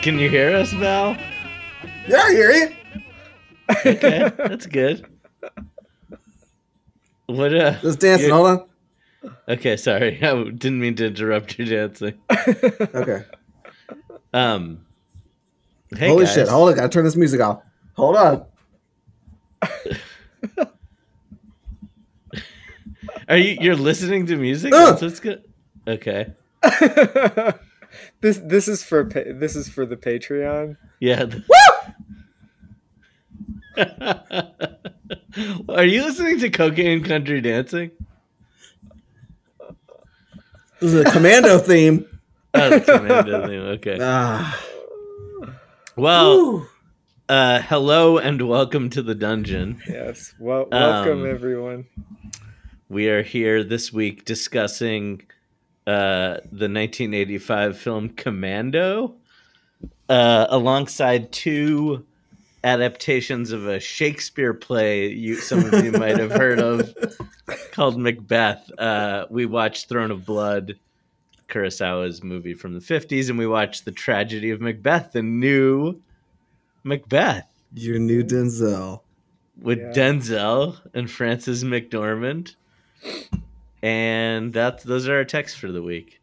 Can you hear us, Val? Yeah, I hear you. Okay, that's good. What? Just dancing. Hold on. Okay, sorry. I didn't mean to interrupt your dancing. Okay. Hey, holy guys. Shit! Hold on, gotta turn this music off. Hold on. Are you're listening to music? That's good. Okay. This is for the Patreon. Yeah. Woo! Are you listening to Cocaine Country Dancing? This is a Commando theme. Oh, the Commando theme. Okay. Well, hello and welcome to the dungeon. Yes. Welcome everyone. We are here this week discussing the 1985 film Commando, alongside two adaptations of a Shakespeare play some of you might have heard of called Macbeth. We watched Throne of Blood, Kurosawa's movie from the 50s, and we watched The Tragedy of Macbeth, the new Macbeth. Your new Denzel. With Denzel and Frances McDormand. And those are our texts for the week.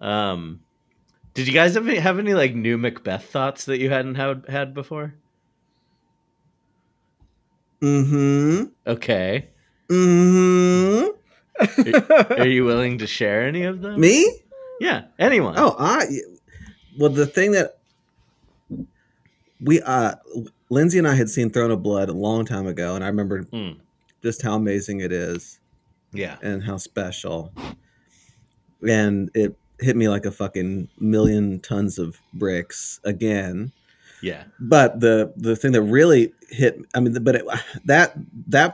Did you guys have any like new Macbeth thoughts that you hadn't had before? Mm-hmm. Okay. Mm-hmm. Are you willing to share any of them? Me? Yeah, anyone. Oh, the thing that we Lindsay and I had seen Throne of Blood a long time ago, and I remember just how amazing it is. Yeah. And how special. And it hit me like a fucking million tons of bricks again. Yeah. But the thing that really hit, that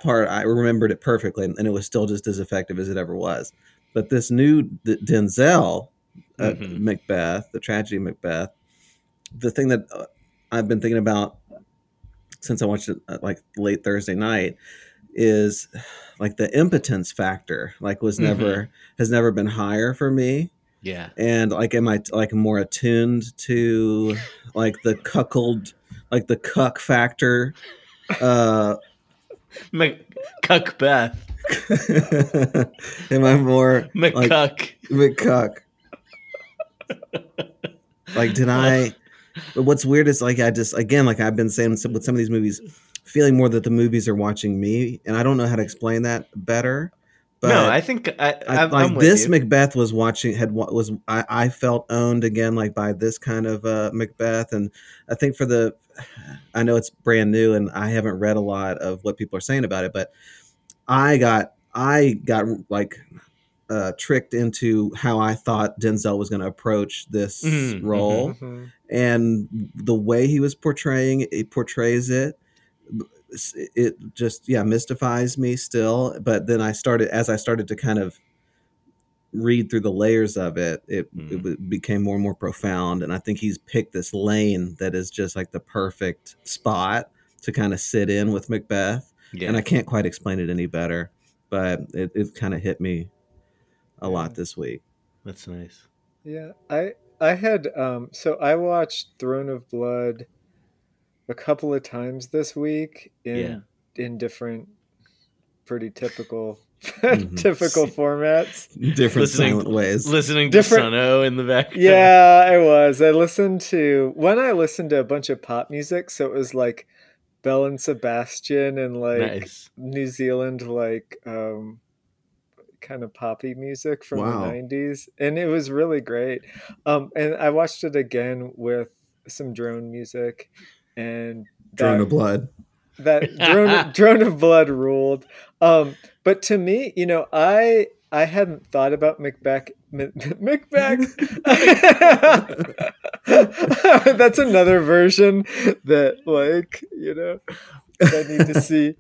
part, I remembered it perfectly, and it was still just as effective as it ever was. But this new Denzel Macbeth, The Tragedy of Macbeth, the thing that I've been thinking about since I watched it like late Thursday night is like the impotence factor, like was has never been higher for me. Yeah. And like, am I like more attuned to like the cuckold, like the cuck factor, Cuckbeth. Am I more McCuck? Like, did I? But what's weird is like I just again like I've been saying with some of these movies, feeling more that the movies are watching me, and I don't know how to explain that better. But no, I think I'm with this you. Macbeth was watching I felt owned again like by this kind of Macbeth, and I think I know it's brand new and I haven't read a lot of what people are saying about it, but I got like tricked into how I thought Denzel was going to approach this role. Mm-hmm. And the way he was portrays it. It just, mystifies me still. But then as I started to kind of read through the layers of it, it became more and more profound. And I think he's picked this lane that is just like the perfect spot to kind of sit in with Macbeth. Yeah. And I can't quite explain it any better, but it kind of hit me a lot this week. That's nice. Yeah. I had, so I watched Throne of Blood a couple of times this week in different, pretty typical, typical formats. Different silent ways. Listening to Sunno in the background. Yeah, I was. I listened to a bunch of pop music. So it was like Belle and Sebastian and like New Zealand, like, kind of poppy music from the 90s, and it was really great, and I watched it again with some drone music, and Drone of Blood ruled. But to me, I hadn't thought about Macbeth. That's another version that I need to see.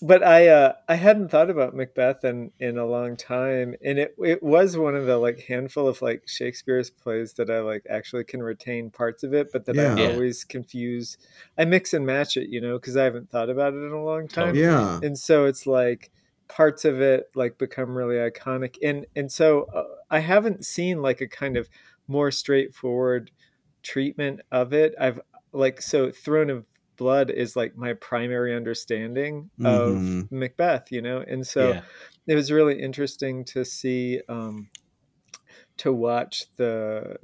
But I hadn't thought about Macbeth in a long time, and it was one of the like handful of like Shakespeare's plays that I like actually can retain parts of it, but that I always confuse. I mix and match it, because I haven't thought about it in a long time. Oh, yeah, and so it's like parts of it like become really iconic, and so I haven't seen like a kind of more straightforward treatment of it. I've like, so Throne of Blood is like my primary understanding mm-hmm. of Macbeth, you know? And so yeah. it was really interesting to see, to watch the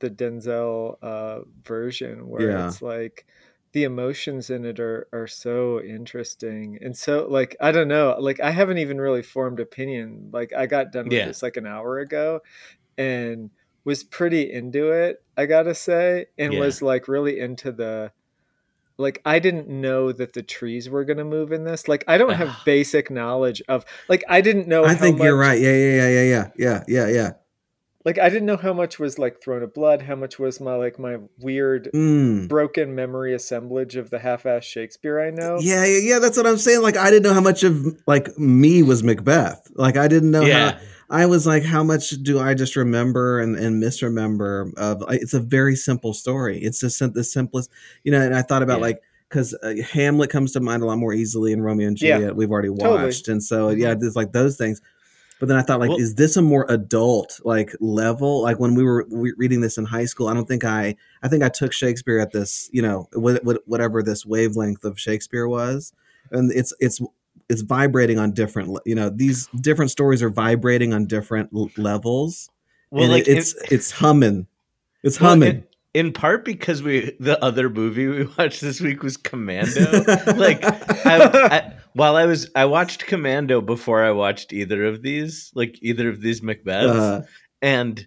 Denzel version where yeah. it's like the emotions in it are so interesting. And so like, I don't know, like I haven't even really formed opinion. Like I got done with yeah. this like an hour ago and was pretty into it, I gotta say, and yeah. was like really into the, like, I didn't know that the trees were going to move in this. Like, I don't have basic knowledge of, like, I didn't know. I think you're right. Yeah. Like, I didn't know how much was like Throne of Blood, how much was my, like my weird broken memory assemblage of the half-assed Shakespeare I know. Yeah. That's what I'm saying. Like, I didn't know how much of like me was Macbeth. Like, I didn't know how, I was like, how much do I just remember and misremember of? It's a very simple story. It's just the simplest, you know. And I thought about like, because Hamlet comes to mind a lot more easily, and Romeo and Juliet we've already watched, and so there's like those things. But then I thought like, is this a more adult like level? Like when we were reading this in high school, I don't think I think I took Shakespeare at this, you know, whatever this wavelength of Shakespeare was, and it's vibrating on different, you know, these different stories are vibrating on different levels. Well, and like it's humming. In part because the other movie we watched this week was Commando. Like I watched Commando before I watched either of these Macbeths. And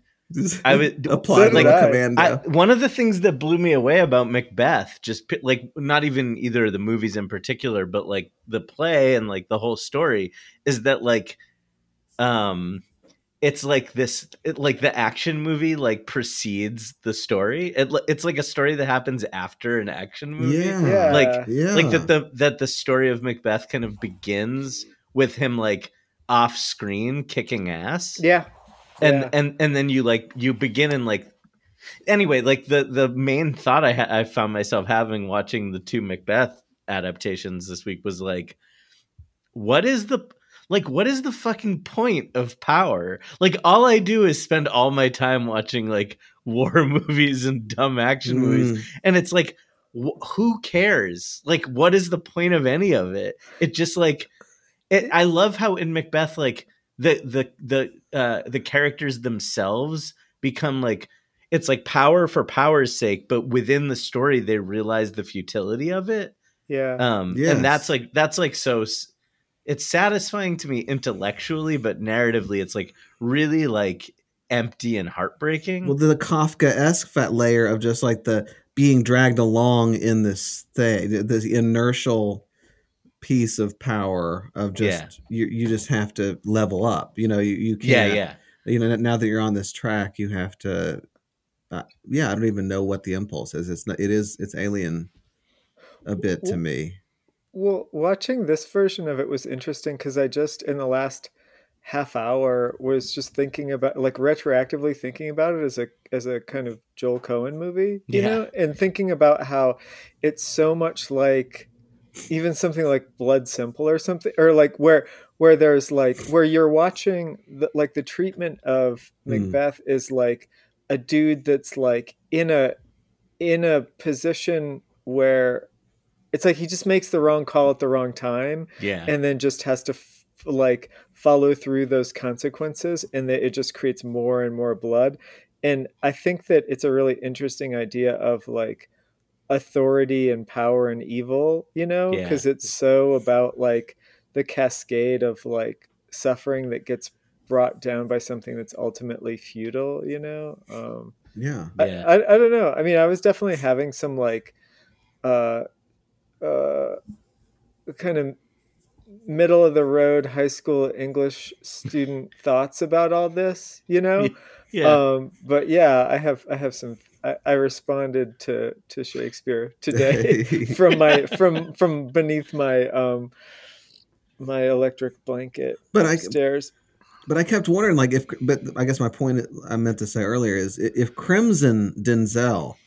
I would apply like Commando. One of the things that blew me away about Macbeth, just like not even either of the movies in particular, but like the play and like the whole story, is that like, it's like this, like the action movie like precedes the story. It's like a story that happens after an action movie. Yeah. Like that the story of Macbeth kind of begins with him like off screen kicking ass. Yeah. And then you like you begin in like anyway like the main thought I found myself having watching the two Macbeth adaptations this week was like, what is the fucking point of power? Like all I do is spend all my time watching like war movies and dumb action movies, and it's like who cares? Like what is the point of any of it? It just like I love how in Macbeth like the characters themselves become like, it's like power for power's sake, but within the story they realize the futility of it. And that's like so it's satisfying to me intellectually, but narratively it's like really like empty and heartbreaking. Well, the Kafkaesque fat layer of just like the being dragged along in this thing, this inertial piece of power of just you just have to level up, you know, you can't, you know, now that you're on this track you have to I don't even know what the impulse is. It's alien a bit to me. Well, watching this version of it was interesting because I just in the last half hour was just thinking about like retroactively thinking about it as a kind of Joel Coen movie, you know, and thinking about how it's so much like even something like Blood Simple or something, or like where there's like where you're watching like the treatment of Macbeth is like a dude that's like in a position where it's like he just makes the wrong call at the wrong time, and then just has to like follow through those consequences, and that it just creates more and more blood. And I think that it's a really interesting idea of like authority and power and evil, you know, because it's so about like the cascade of like suffering that gets brought down by something that's ultimately futile, you know. I don't know, I mean I was definitely having some like kind of middle of the road high school English student thoughts about all this, you know. But yeah, I have some I responded to Shakespeare today from beneath my my electric blanket upstairs. But I kept wondering, like, but I guess my point I meant to say earlier is if Crimson Denzel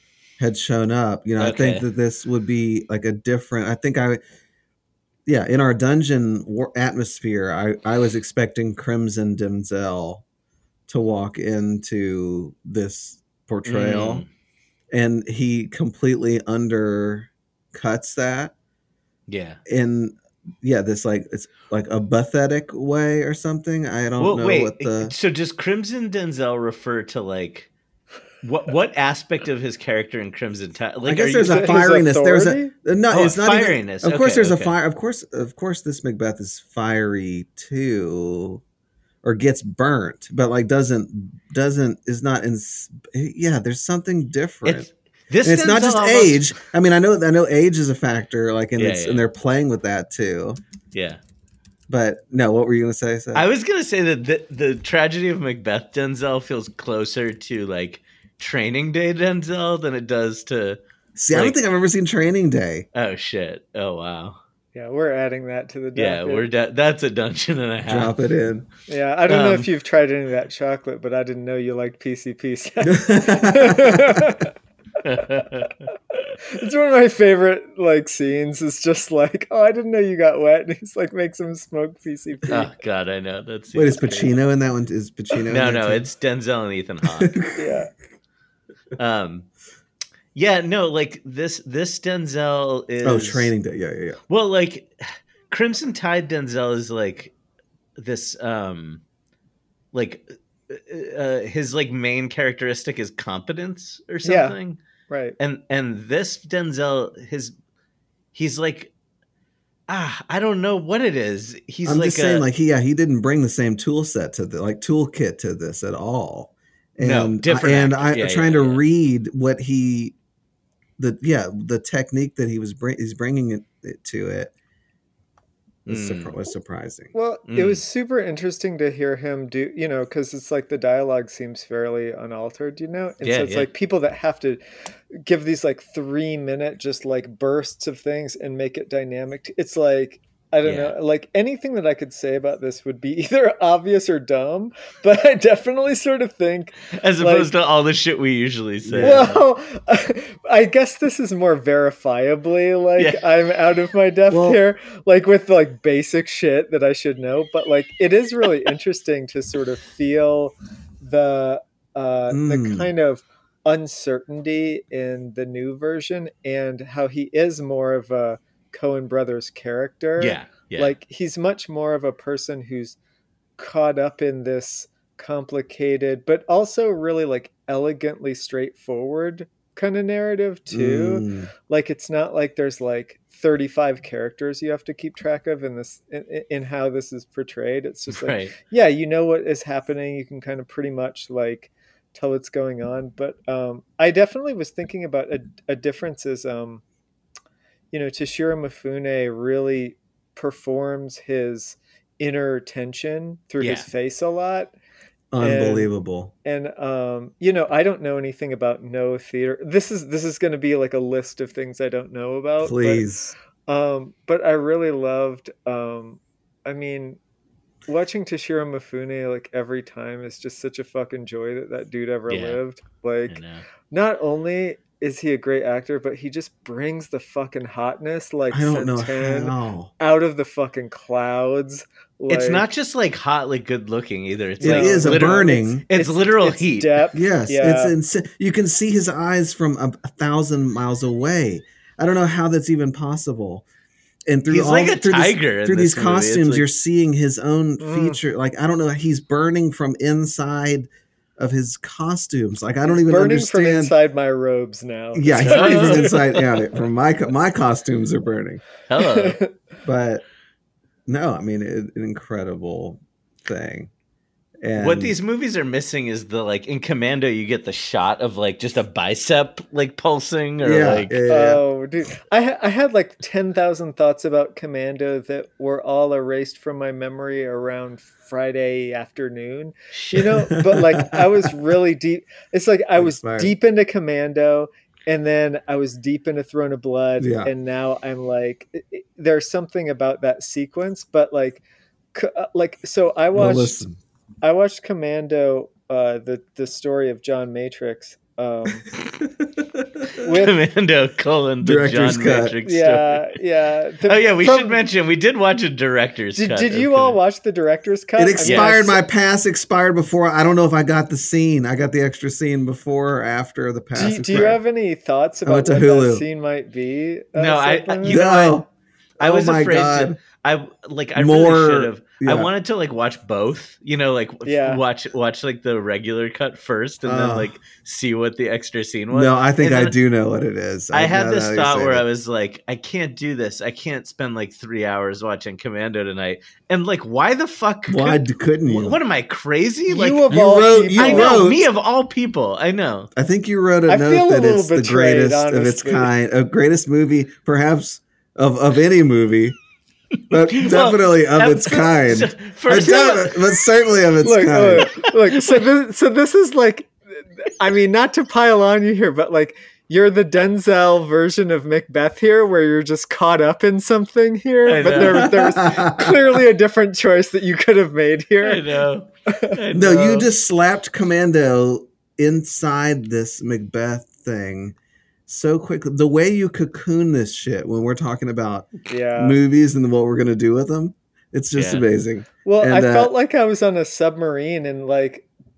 had shown up, you know, I think that this would be like a different. In our dungeon atmosphere, I was expecting Crimson Denzel to walk into this portrayal and he completely undercuts that. Yeah. In this it's like a pathetic way or something. I don't know what the. So does Crimson Denzel refer to like what aspect of his character in Crimson Tide? Like, I guess there's a fieriness. There's a it's not fieriness. Even, of course, there's a fire. Of course, this Macbeth is fiery too. Or gets burnt, but like doesn't is not in. Yeah, there's something different. It's not just age. I mean, I know age is a factor. Like, and and they're playing with that too. Yeah, but no, what were you gonna say? Seth? I was gonna say that the tragedy of Macbeth Denzel feels closer to like Training Day Denzel than it does to. See, I don't think I've ever seen Training Day. Oh shit! Oh wow. Yeah, we're adding that to the dungeon. Yeah, that's a dungeon and a half. Drop it in. Yeah, I don't know if you've tried any of that chocolate, but I didn't know you liked PCP. It's one of my favorite scenes. It's just like, oh, I didn't know you got wet. And he's like, makes him smoke PCP. Oh God, I know. Wait, is Pacino in that one? Is Pacino? No, it's Denzel and Ethan Hawke. Yeah. Yeah, no, this Denzel is... Oh, Training Day, yeah. Well, Crimson Tide Denzel is, this, his, main characteristic is competence or something. Yeah, right. And this Denzel, he's, I don't know what it is. He's, I'm just saying, he didn't bring the same tool set to the, toolkit to this at all. And, no, different. I'm trying to read what he... The technique that he was bringing it was surprising. Well, it was super interesting to hear him do, because it's the dialogue seems fairly unaltered, And so it's people that have to give these 3-minute just bursts of things and make it dynamic. It's I don't know, anything that I could say about this would be either obvious or dumb, but I definitely sort of think... As opposed to all the shit we usually say. Well, I guess this is more verifiably, I'm out of my depth here, with, basic shit that I should know, but, it is really interesting to sort of feel the kind of uncertainty in the new version and how he is more of a Coen Brothers character. Yeah. He's much more of a person who's caught up in this complicated, but also really elegantly straightforward kind of narrative too. It's not there's 35 characters you have to keep track of in this, in how this is portrayed. It's just right. What is happening. You can kind of pretty much tell what's going on. But I definitely was thinking about a difference is, Toshiro Mifune really performs his inner tension through his face a lot. Unbelievable. And I don't know anything about no theater. This is going to be a list of things I don't know about. Please. But I really loved, watching Toshiro Mifune every time is just such a fucking joy that dude ever lived. Not only is he a great actor, but he just brings the fucking hotness out of the fucking clouds. It's not just hot, good looking either. It is a burning. It's literal heat. Depth. Yes. Yeah. It's you can see his eyes from 1,000 miles away. I don't know how that's even possible. And through these costumes, you're seeing his own feature. I don't know. He's burning from inside of his costumes. I don't even understand. Burning from inside my robes now. Yeah, he's burning from inside out. From my costumes are burning. Hello. But no, an incredible thing. And what these movies are missing is the in Commando you get the shot of just a bicep pulsing or Oh dude, I had 10,000 thoughts about Commando that were all erased from my memory around Friday afternoon. Shit. But I was really deep. It's I was deep into Commando. And then I was deep into Throne of Blood. Yeah. And now I'm there's something about that sequence. But so I watched. Well, I watched Commando, the story of John Matrix. with Commando: The John Matrix Story. Yeah. We should mention we did watch a director's cut. Did you all watch the director's cut? It expired. Yes. My pass expired before. I don't know if I got the scene. I got the extra scene before or after the pass. Do you have any thoughts about what that scene might be? I was afraid. I really should have. Yeah. I wanted to watch both, watch the regular cut first and then see what the extra scene was. No, I think I do know what it is. I had this thought where I was like, I can't do this. I can't spend 3 hours watching Commando tonight. And why the fuck? Couldn't you? What am I crazy? Me of all people. I know. I think you wrote a note that it's the greatest of its kind, a greatest movie, perhaps of any movie. But definitely of its kind. But certainly of its kind. So this is not to pile on you here, but you're the Denzel version of Macbeth here, where you're just caught up in something here. But there's clearly a different choice that you could have made here. I know. No, you just slapped Commando inside this Macbeth thing. So quickly, the way you cocoon this shit when we're talking about movies and what we're going to do with them, it's just amazing. Well, and I felt like I was on a submarine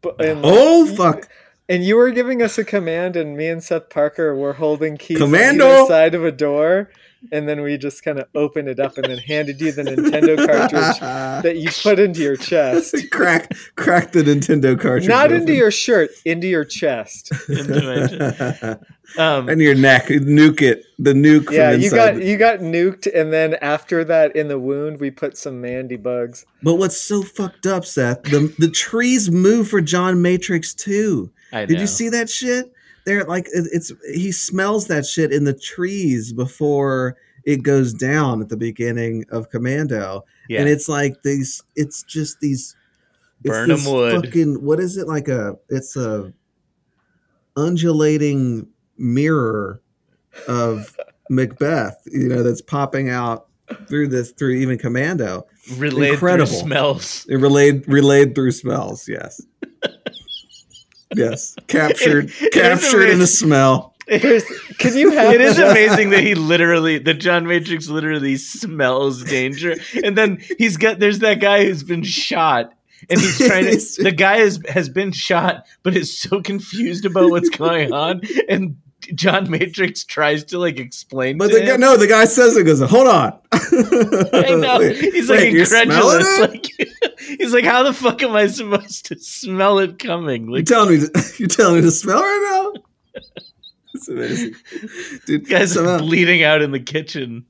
fuck. And you were giving us a command and me and Seth Parker were holding keys on either side of a door. And then we just kind of opened it up and then handed you the Nintendo cartridge that you put into your chest. Crack the Nintendo cartridge. Not open. Into your shirt, into your chest. And your neck. Nuke it. The nuke from inside. Yeah, you got nuked. And then after that, in the wound, we put some Mandy bugs. But what's so fucked up, Seth, the trees move for John Matrix 2. I know. Did you see that shit? They're he smells that shit in the trees before it goes down at the beginning of Commando. Yeah. And it's Burnham wood. Fucking, what is it? It's a undulating mirror of Macbeth, that's popping out through even Commando. Incredible. Through smells. It relayed through smells. Yes. Yes, captured in the smell. It is amazing that that John Matrix literally smells danger, and then there's that guy who's been shot, and he's trying to. The guy has been shot, but is so confused about what's going on, and John Matrix tries to explain. But the guy says it. Goes, hold on. I know. He's incredulous. He's how the fuck am I supposed to smell it coming? You're telling me to smell right now? It's amazing. Dude, guys are bleeding out in the kitchen.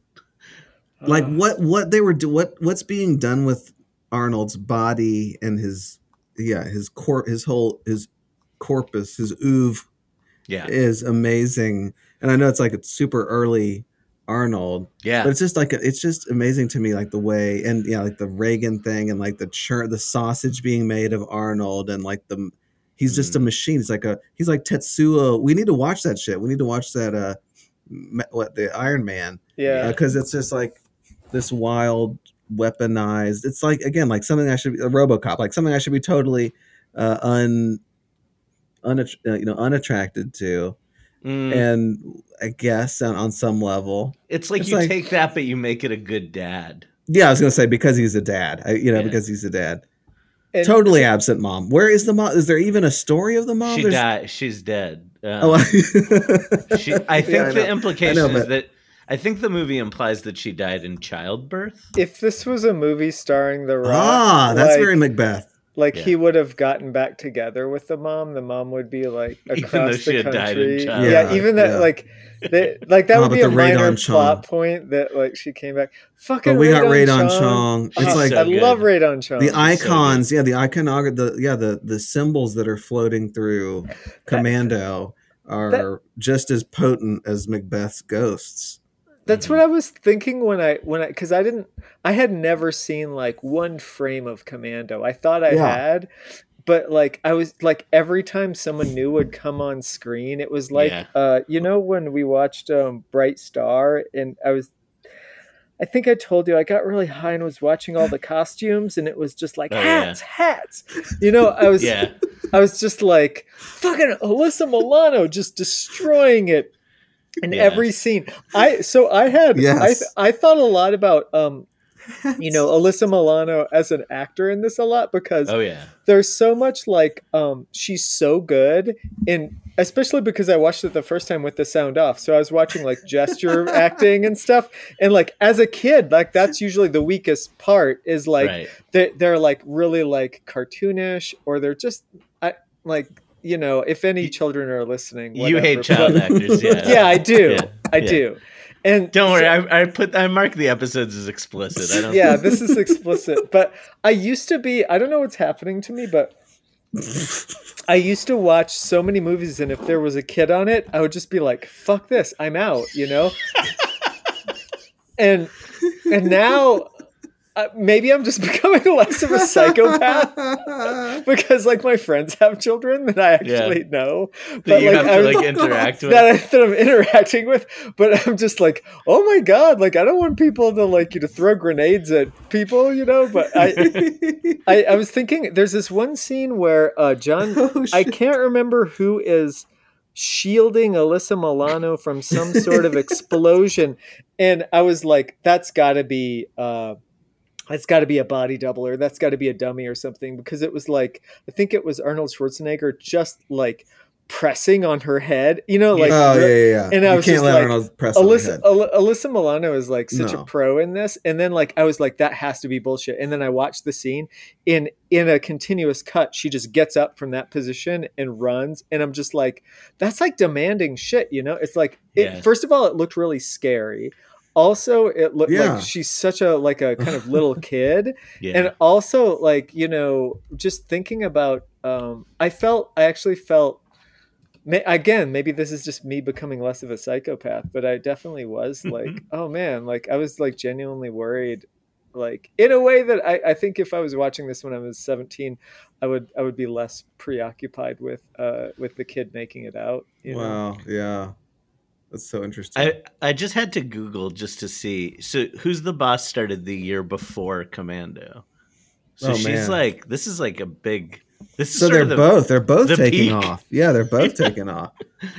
What's being done with Arnold's body and his corpus, his oeuvre is amazing. And I know it's it's super early Arnold. Yeah. But it's just it's just amazing to me the way and the Reagan thing and the churn, the sausage being made of Arnold and he's just a machine. He's like Tetsuo. We need to watch that shit. We need to watch that the Iron Man. Yeah. Cuz it's just this wild weaponized. It's again something I should be a RoboCop, something I should be totally unattracted to. And I guess on some level, it's you take that, but you make it a good dad. Yeah, I was gonna say because he's a dad. Because he's a dad. And totally absent mom. Where is the mom? Is there even a story of the mom? She died. She's dead. The implication is that I think the movie implies that she died in childbirth. If this was a movie starring The Rock, that's very Macbeth. He would have gotten back together with the mom. The mom would be across the country. Even though she had died in childhood. That would be a minor plot point that she came back. Fucking. But we got Radon Chong. It's so I love Radon Chong. The icons, so the iconography, the symbols that are floating through Commando are just as potent as Macbeth's ghosts. That's what I was thinking when I because I had never seen one frame of Commando. I thought I had, but I was every time someone new would come on screen, it was when we watched Bright Star, and I think I told you I got really high and was watching all the costumes, and it was just hats. I was I was just fucking Alyssa Milano just destroying it. in every scene. I thought a lot about Alyssa Milano as an actor in this a lot, because there's so much like she's so good in, especially because I watched it the first time with the sound off. So I was watching like gesture acting and stuff. And like as a kid, like that's usually the weakest part is like they're like really like cartoonish, or they're just if any children are listening, whatever. You hate child actors. Yeah, I do. Yeah. I do. And don't worry, I mark the episodes as explicit. This is explicit. But I don't know what's happening to me, but I used to watch so many movies, and if there was a kid on it, I would just be like, fuck this, I'm out, you know? And now maybe I'm just becoming less of a psychopath because like my friends have children that I actually know, but you like, have to, like interact with. That I'm interacting with, but I'm just like, oh my God, like I don't want people to like you to throw grenades at people, you know, but I was thinking there's this one scene where John, I can't remember who is shielding Alyssa Milano from some sort of explosion. And I was like, that's gotta be, it's got to be a body double, or that's got to be a dummy or something, because it was like, I think it was Arnold Schwarzenegger just like pressing on her head, you know, like, And I was just like, Alyssa Milano is like such a pro in this. And then like, I was like, that has to be bullshit. And then I watched the scene in a continuous cut. She just gets up from that position and runs. And I'm just like, that's like demanding shit. You know, it's like, first of all, it looked really scary. Also, it looked like she's such a like a kind of little kid, and also like, you know, just thinking about, I actually felt, again, maybe this is just me becoming less of a psychopath, but I definitely was like, oh man, like I was like genuinely worried, like in a way that I think if I was watching this when I was 17, I would be less preoccupied with the kid making it out. You know? Yeah. That's so interesting. I just had to Google just to see. So Who's the Boss started the year before Commando. So like, this is like a big. This is so they're both taking off. Yeah, they're both taking off.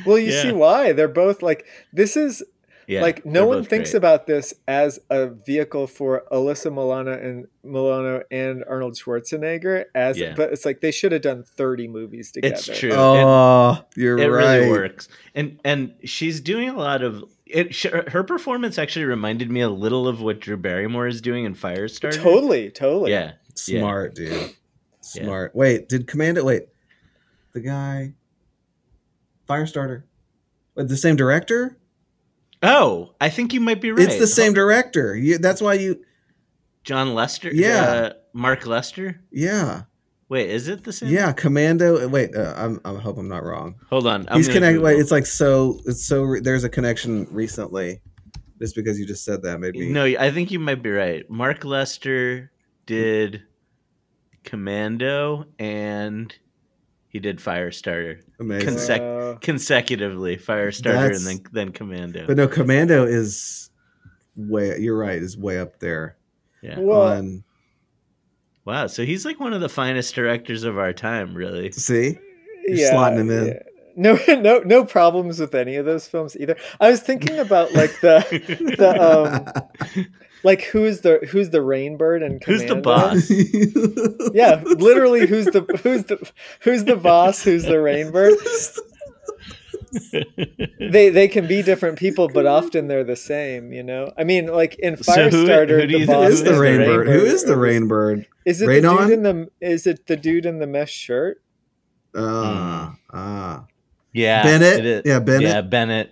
Well, you see why they're both like this is. Yeah, like no one thinks about this as a vehicle for Alyssa Milano and Arnold Schwarzenegger as, but it's like they should have done 30 movies together. It's true. Oh, you're right. It really works, and she's doing a lot of it. Her performance actually reminded me a little of what Drew Barrymore is doing in Firestarter. Totally. Yeah, smart dude. Smart. Yeah. Wait, did Commando? Wait, the guy, Firestarter, the same director. Oh, I think you might be right. It's the same director. That's why you... John Lester? Yeah. Mark Lester? Yeah. Wait, is it the same? Yeah, Commando... Wait, I hope I'm not wrong. Hold on. He's connected. Wait, it's like so... It's so. There's a connection recently. Just because you just said that, maybe. No, I think you might be right. Mark Lester did Commando and... He did Firestarter. Amazing. Consecutively, Firestarter and then Commando. But no, Commando is way, you're right, is way up there. Yeah. Wow, so he's like one of the finest directors of our time, really. See? You're slotting him in. Yeah. No problems with any of those films either. I was thinking about like the like who's the rain bird and Commando? Who's the boss? Yeah, literally who's the boss? Who's the rain bird? They can be different people, but often they're the same. You know, I mean, like in Firestarter, who the boss is the rain bird. Who is the rain bird? Is it Radon? Is it the dude in the mesh shirt? Yeah, Bennett. Bennett. Yeah,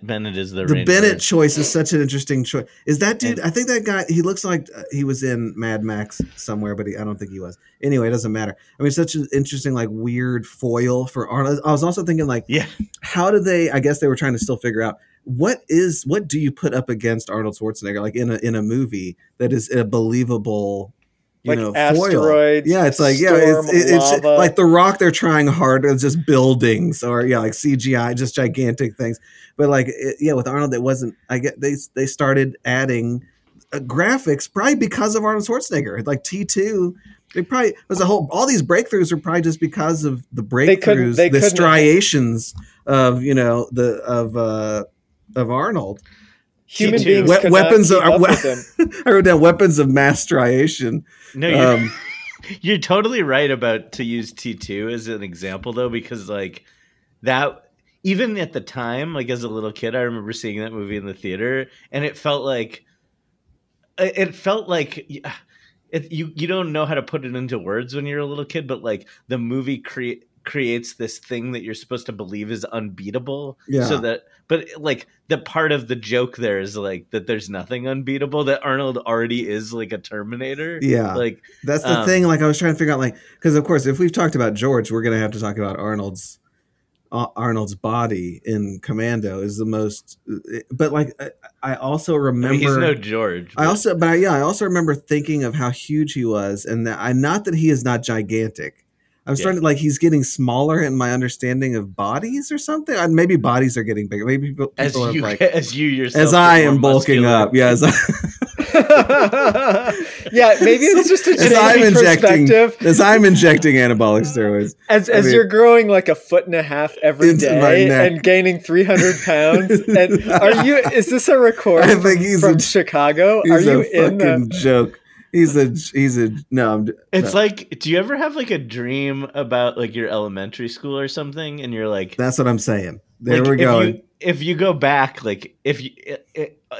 Bennett is the Bennett choice is such an interesting choice. Is that dude? I think that guy. He looks like he was in Mad Max somewhere, but I don't think he was. Anyway, it doesn't matter. I mean, such an interesting, like, weird foil for Arnold. I was also thinking, like, how do they? I guess they were trying to still figure out what do you put up against Arnold Schwarzenegger, like in a movie that is a believable. Like asteroids, foil. Yeah, it's like storm, it's like The Rock. They're trying hard. It's just buildings or like CGI, just gigantic things. But like with Arnold, it wasn't. I get they started adding graphics probably because of Arnold Schwarzenegger. Like T2, they probably was a whole. All these breakthroughs were probably just because of the breakthroughs, the striations of of Arnold. Human beings weapons of I wrote down weapons of mass striation. No, you're totally right about to use T2 as an example though, because like that even at the time, like as a little kid, I remember seeing that movie in the theater, and it felt like you don't know how to put it into words when you're a little kid, but like the movie creates this thing that you're supposed to believe is unbeatable. Yeah. So that, but like the part of the joke there is like that there's nothing unbeatable, that Arnold already is like a Terminator. Yeah. Like that's the thing. Like I was trying to figure out, like, cause of course, if we've talked about George, we're going to have to talk about Arnold's body in Commando is the most, but like, I also remember, I mean, he's no George, but. I also remember thinking of how huge he was, and that not that he is not gigantic. I'm starting to like he's getting smaller in my understanding of bodies or something. Maybe bodies are getting bigger. Maybe people as I am bulking up. Yeah, as I, yeah. Maybe it's just a genetic perspective. As I'm injecting anabolic steroids. As you're growing like a foot and a half every day and gaining 300 pounds. And are you? Is this a record? I think he's from Chicago. He's are you a in fucking joke? No. It's no. Like, do you ever have like a dream about like your elementary school or something? And you're like, that's what I'm saying. There like, we're going. If you go back, like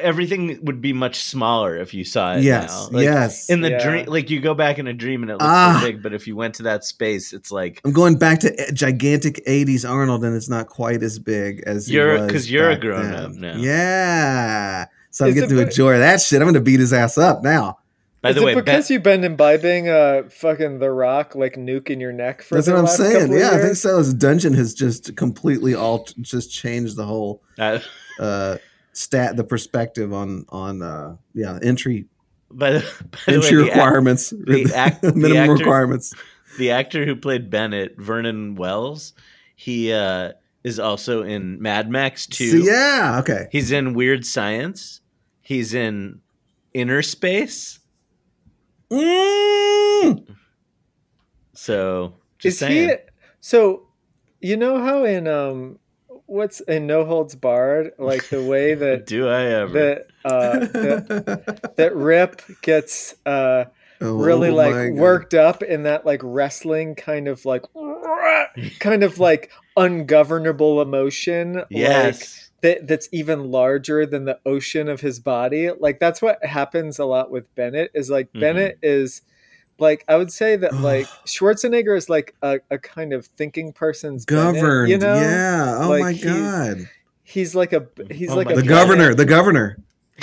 everything would be much smaller if you saw it. Yes. Now. Like, yes. In the dream, like you go back in a dream and it looks so big, but if you went to that space, it's like I'm going back to gigantic 80s Arnold, and it's not quite as big as you're a grown up now. Yeah. So I'm getting to enjoy that shit. I'm going to beat his ass up now. By the way, you've been imbibing fucking The Rock like nuke in your neck for that's the what I'm last saying. Yeah, years? I think so. This dungeon has just completely changed the whole the perspective on entry. By the way, requirements, minimum requirements. The actor who played Bennett, Vernon Wells, he is also in Mad Max 2. So, yeah, okay. He's in Weird Science. He's in Inner Space. So just is saying. So you know how in what's in No Holds Barred, like the way that do I ever that Rip gets really like worked up in that like wrestling kind of like ungovernable emotion. Yes. Like, that's even larger than the ocean of his body. Like that's what happens a lot with Bennett is like Bennett is like, I would say that like Schwarzenegger is like a kind of thinking person's governed. Bennett, you know? Yeah. Oh like my God. He's like a Bennett. The governor.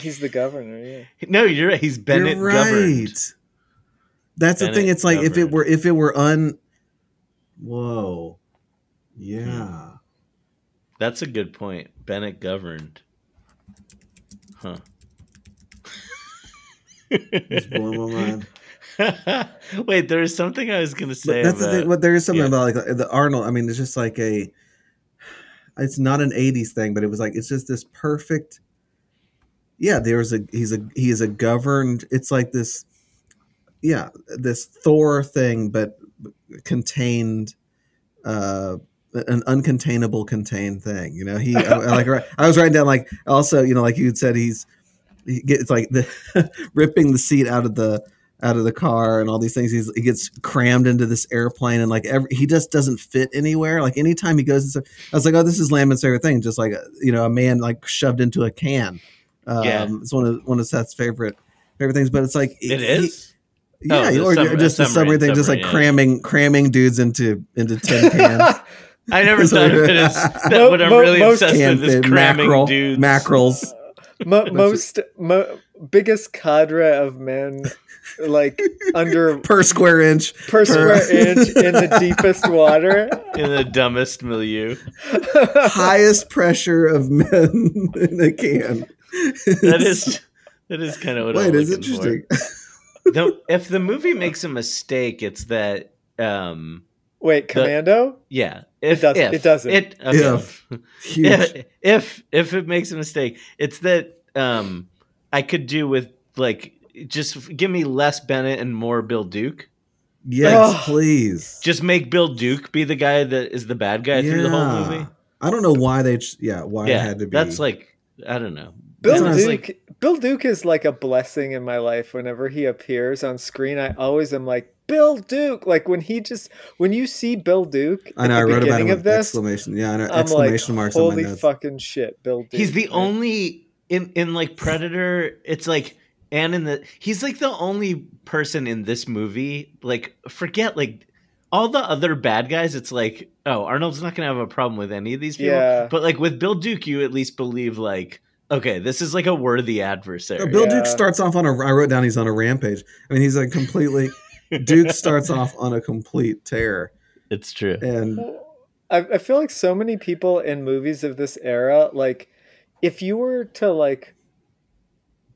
He's the governor. Yeah. No, you're right. He's Bennett. You're right. Governed. That's Bennett the thing. It's like governed. if it were whoa. Yeah. Hmm. That's a good point. Bennett governed. Huh. Just blowing my mind. Wait, there is something I was going to say. That's the thing. Well, there is something about like the Arnold. I mean, it's just like it's not an 80s thing, but it was like, it's just this perfect. Yeah. He is a governed. It's like this. Yeah. This Thor thing, but contained, an uncontainable contained thing, you know. He I was writing down like also, you know, like you had said, he gets like the ripping the seat out of the car and all these things. He gets crammed into this airplane and like he just doesn't fit anywhere. Like anytime he goes, I was like, oh, this is Landman's favorite thing, just like you know, a man like shoved into a can. It's one of Seth's favorite things, but it's like it is. Yeah, or just the summary thing, just like cramming dudes into tin cans. I never thought of it as that. What I'm really obsessed with is cramming dudes. Mackerels. Biggest cadre of men, like under per square inch in the deepest water, in the dumbest milieu, highest pressure of men in a can. That is kind of what I'm looking for. Wait, it's interesting. Though, if the movie makes a mistake, it's that. Commando. Yeah, If it makes a mistake, it's that I could do with like just give me less Bennett and more Bill Duke. Yes, like, please. Just make Bill Duke be the guy that is the bad guy through the whole movie. I don't know why they had to be. That's like I don't know. Bill Duke is like a blessing in my life. Whenever he appears on screen, I always am like, Bill Duke. Like when you see Bill Duke at the beginning of this, exclamation. Yeah, I know, exclamation marks on my notes. Holy fucking shit, Bill Duke. He's the only in like Predator. It's like, and he's like the only person in this movie. Like forget like all the other bad guys. It's like, oh, Arnold's not going to have a problem with any of these people. Yeah. But like with Bill Duke, you at least believe like, okay, this is like a worthy adversary. Bill Duke starts off on I wrote down he's on a rampage. I mean, he's like completely... Duke starts off on a complete tear. It's true. And I feel like so many people in movies of this era, like if you were to like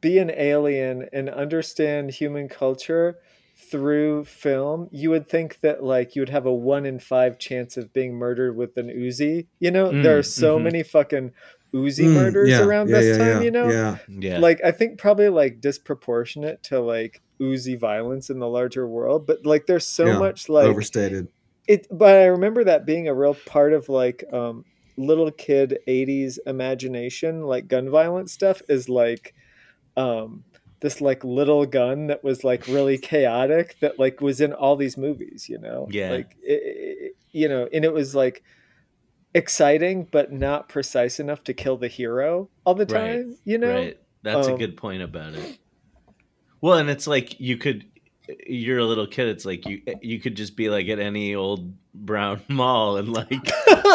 be an alien and understand human culture through film, you would think that like you would have a 1 in 5 chance of being murdered with an Uzi. You know, there are so many fucking Uzi murders around this time. You know, like I think probably like disproportionate to like Uzi violence in the larger world, but like there's so much like overstated it. But I remember that being a real part of like little kid 80s imagination, like gun violence stuff is like this like little gun that was like really chaotic that like was in all these movies, you know, like it, you know, and it was like exciting but not precise enough to kill the hero all the time, you know. That's a good point about it. Well, and it's like you're a little kid. It's like you could just be like at any old Brown Mall and like.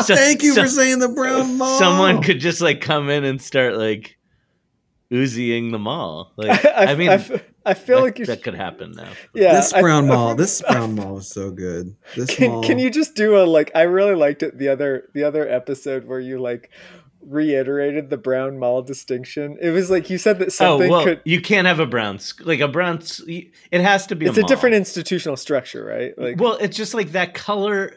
Thank you for saying the Brown Mall. Someone could just like come in and start like Uziing the mall. Like I feel like that could happen now. Yeah, this Brown Mall is so good. Can you just do a like? I really liked it the other episode where you like reiterated the Brown Mall distinction. It was like you said that something you can't have a brown like a brown. It has to be. It's a different institutional structure, right? Like, well, it's just like that color.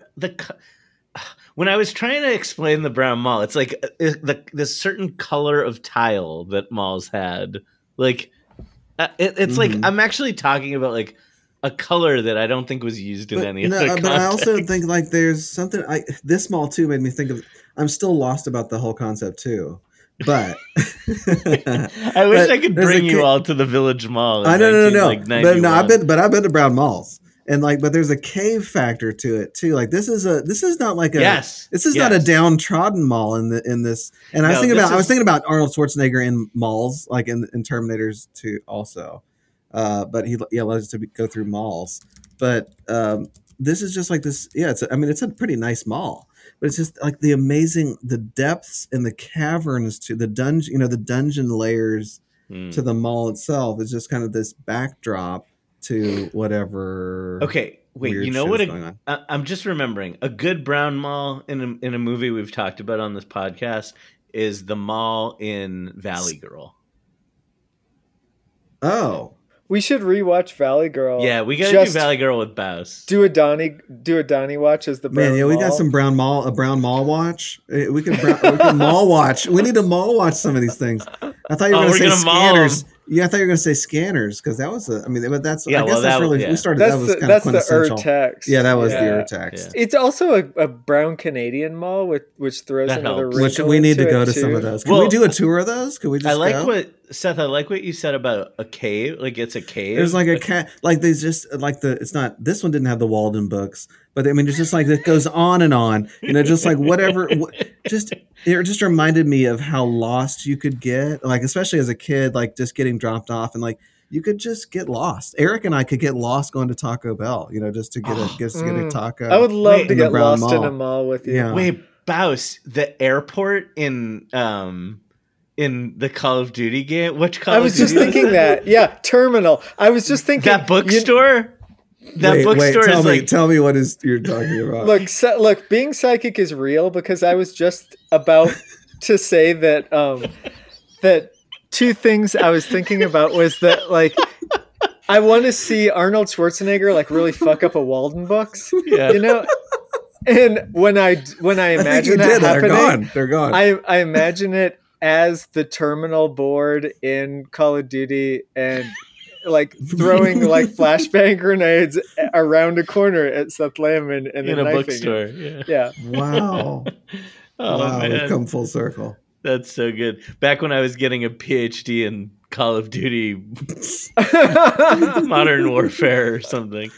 When I was trying to explain the Brown Mall, it's like this certain color of tile that malls had. Like it's like I'm actually talking about like a color that I don't think was used in any other context. But I also think like there's something. This mall too made me think of. I'm still lost about the whole concept too, but I wish I could bring you all to the Village Mall. I've been to Brown Malls and like, but there's a cave factor to it too. Like this is not a downtrodden mall in this. And I was thinking about Arnold Schwarzenegger in malls, like in Terminators 2 also, but he allows us to go through malls. But this is just like this. Yeah, it's a pretty nice mall. But it's just like the depths and the caverns to the dungeon, you know, the dungeon layers to the mall itself is just kind of this backdrop to whatever. Okay, wait, you know what? I'm just remembering a good Brown Mall in a movie we've talked about on this podcast is the mall in Valley Girl. Oh. We should rewatch Valley Girl. Yeah, we gotta do Valley Girl with Bouse. Do a Donnie watch as the Brown Mall. We got some Brown Mall watch. We can mall watch. We need to mall watch some of these things. I thought you were going to say Scanners. Yeah, I thought you were going to say Scanners because that was that was kind of quintessential. That's the Ur-Tex. Yeah, that was the Ur-Tex. Yeah. It's also a brown Canadian mall, which throws another wrinkle into it. Which we need to go to some of those. Can we do a tour of those? Can we just? Seth, I like what you said about a cave. Like it's a cave. There's like a cat. Like there's just like it's not. This one didn't have the Walden books, but I mean, it's just like it goes on. You know, just like whatever. It just reminded me of how lost you could get. Like especially as a kid, like just getting dropped off and like you could just get lost. Eric and I could get lost going to Taco Bell. You know, just to get a taco. I would love to get lost in a mall with you. Yeah. Wait, Bouse, the airport in the Call of Duty game, I was just thinking that. Yeah, Terminal. I was just thinking that bookstore. Tell me what is you're talking about. Look, being psychic is real because I was just about to say that that two things I was thinking about was that like I want to see Arnold Schwarzenegger like really fuck up a Walden books. Yeah, you know. And when I imagine that happening, they're gone. I imagine it as the terminal board in Call of Duty and like throwing like flashbang grenades around a corner at Seth Lamon and in a bookstore. Yeah. Wow. Oh, wow, man. We've come full circle. That's so good. Back when I was getting a PhD in Call of Duty Modern Warfare or something.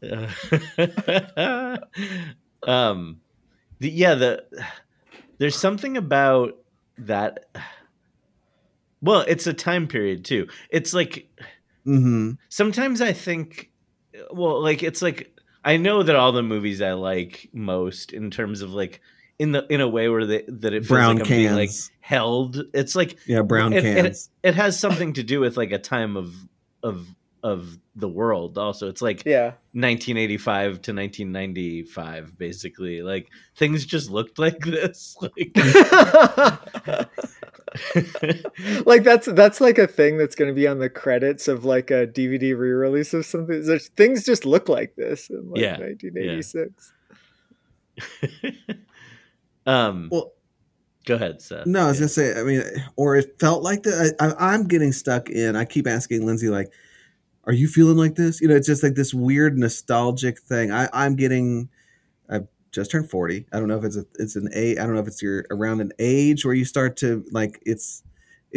There's something about that. Well, it's a time period too. It's like sometimes I think, well, like it's like I know that all the movies I like most in terms of like in a way where it feels brown like I'm being like held. It's like brown cans. It has something to do with like a time of the world also. It's like 1985 to 1995 basically. Like things just looked like this. Like like that's like a thing that's going to be on the credits of like a DVD re-release of something. There's, things just look like this in like 1986. Yeah. Well, go ahead, Seth. No, I was going to say, I mean, or it felt like that. I'm getting stuck in, I keep asking Lindsay, like, are you feeling like this? You know, it's just like this weird nostalgic thing. I've just turned 40. I don't know if I don't know if it's around an age where you start to like, it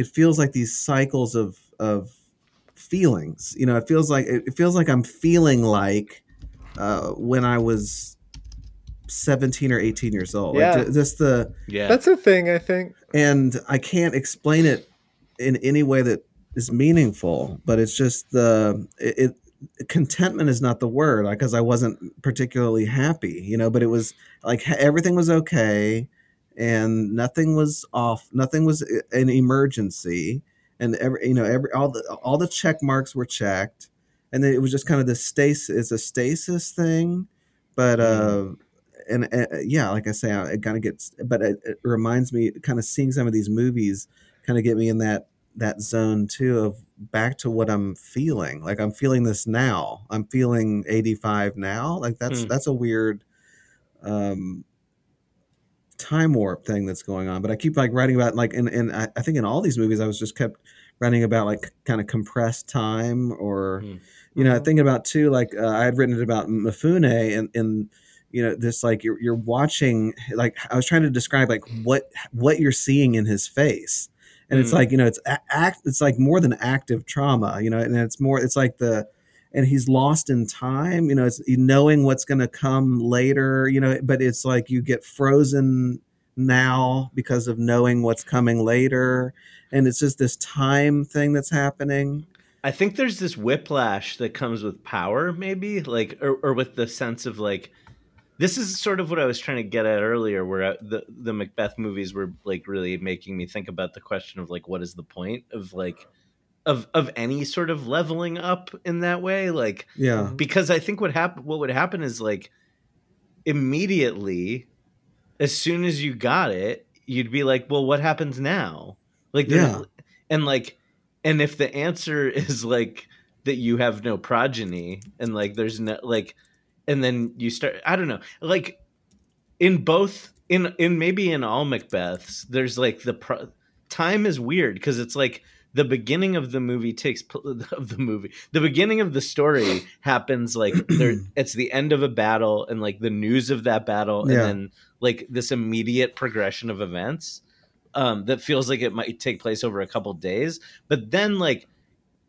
feels like these cycles of feelings, you know, it feels like I'm feeling like, when I was 17 or 18 years old. Yeah. Like just that's a thing, I think. And I can't explain it in any way that is meaningful, but it's just contentment is not the word, because I wasn't particularly happy, you know, but it was like everything was okay and nothing was off. Nothing was an emergency and all the check marks were checked. And then it was just kind of the stasis. It's a stasis thing, but, like I say, it kind of gets, but it reminds me, kind of seeing some of these movies kind of get me in that zone too, of back to what I'm feeling. Like I'm feeling this now. I'm feeling 85 now. Like that's a weird time warp thing that's going on. But I keep like writing about like, and I think in all these movies, I was just kept writing about like kind of compressed time or, you know, I think about too, like I had written it about Mifune and you know, this like you're watching, like I was trying to describe like what you're seeing in his face. And it's like, you know, it's like more than active trauma, you know, and it's like he's lost in time, you know, it's knowing what's going to come later, you know, but it's like you get frozen now because of knowing what's coming later. And it's just this time thing that's happening. I think there's this whiplash that comes with power, maybe like, or with the sense of like, this is sort of what I was trying to get at earlier, where the Macbeth movies were like really making me think about the question of like, what is the point of like, of any sort of leveling up in that way? Like, yeah, because I think what would happen is like immediately, as soon as you got it, you'd be like, well, what happens now? Like, and if the answer is like that, you have no progeny and like, there's no like, and then you start, I don't know, like in both, in maybe in all Macbeths, there's like time is weird because it's like the beginning of the movie the beginning of the story happens like it's the end of a battle and like the news of that battle. Yeah. And then like this immediate progression of events that feels like it might take place over a couple days. But then like,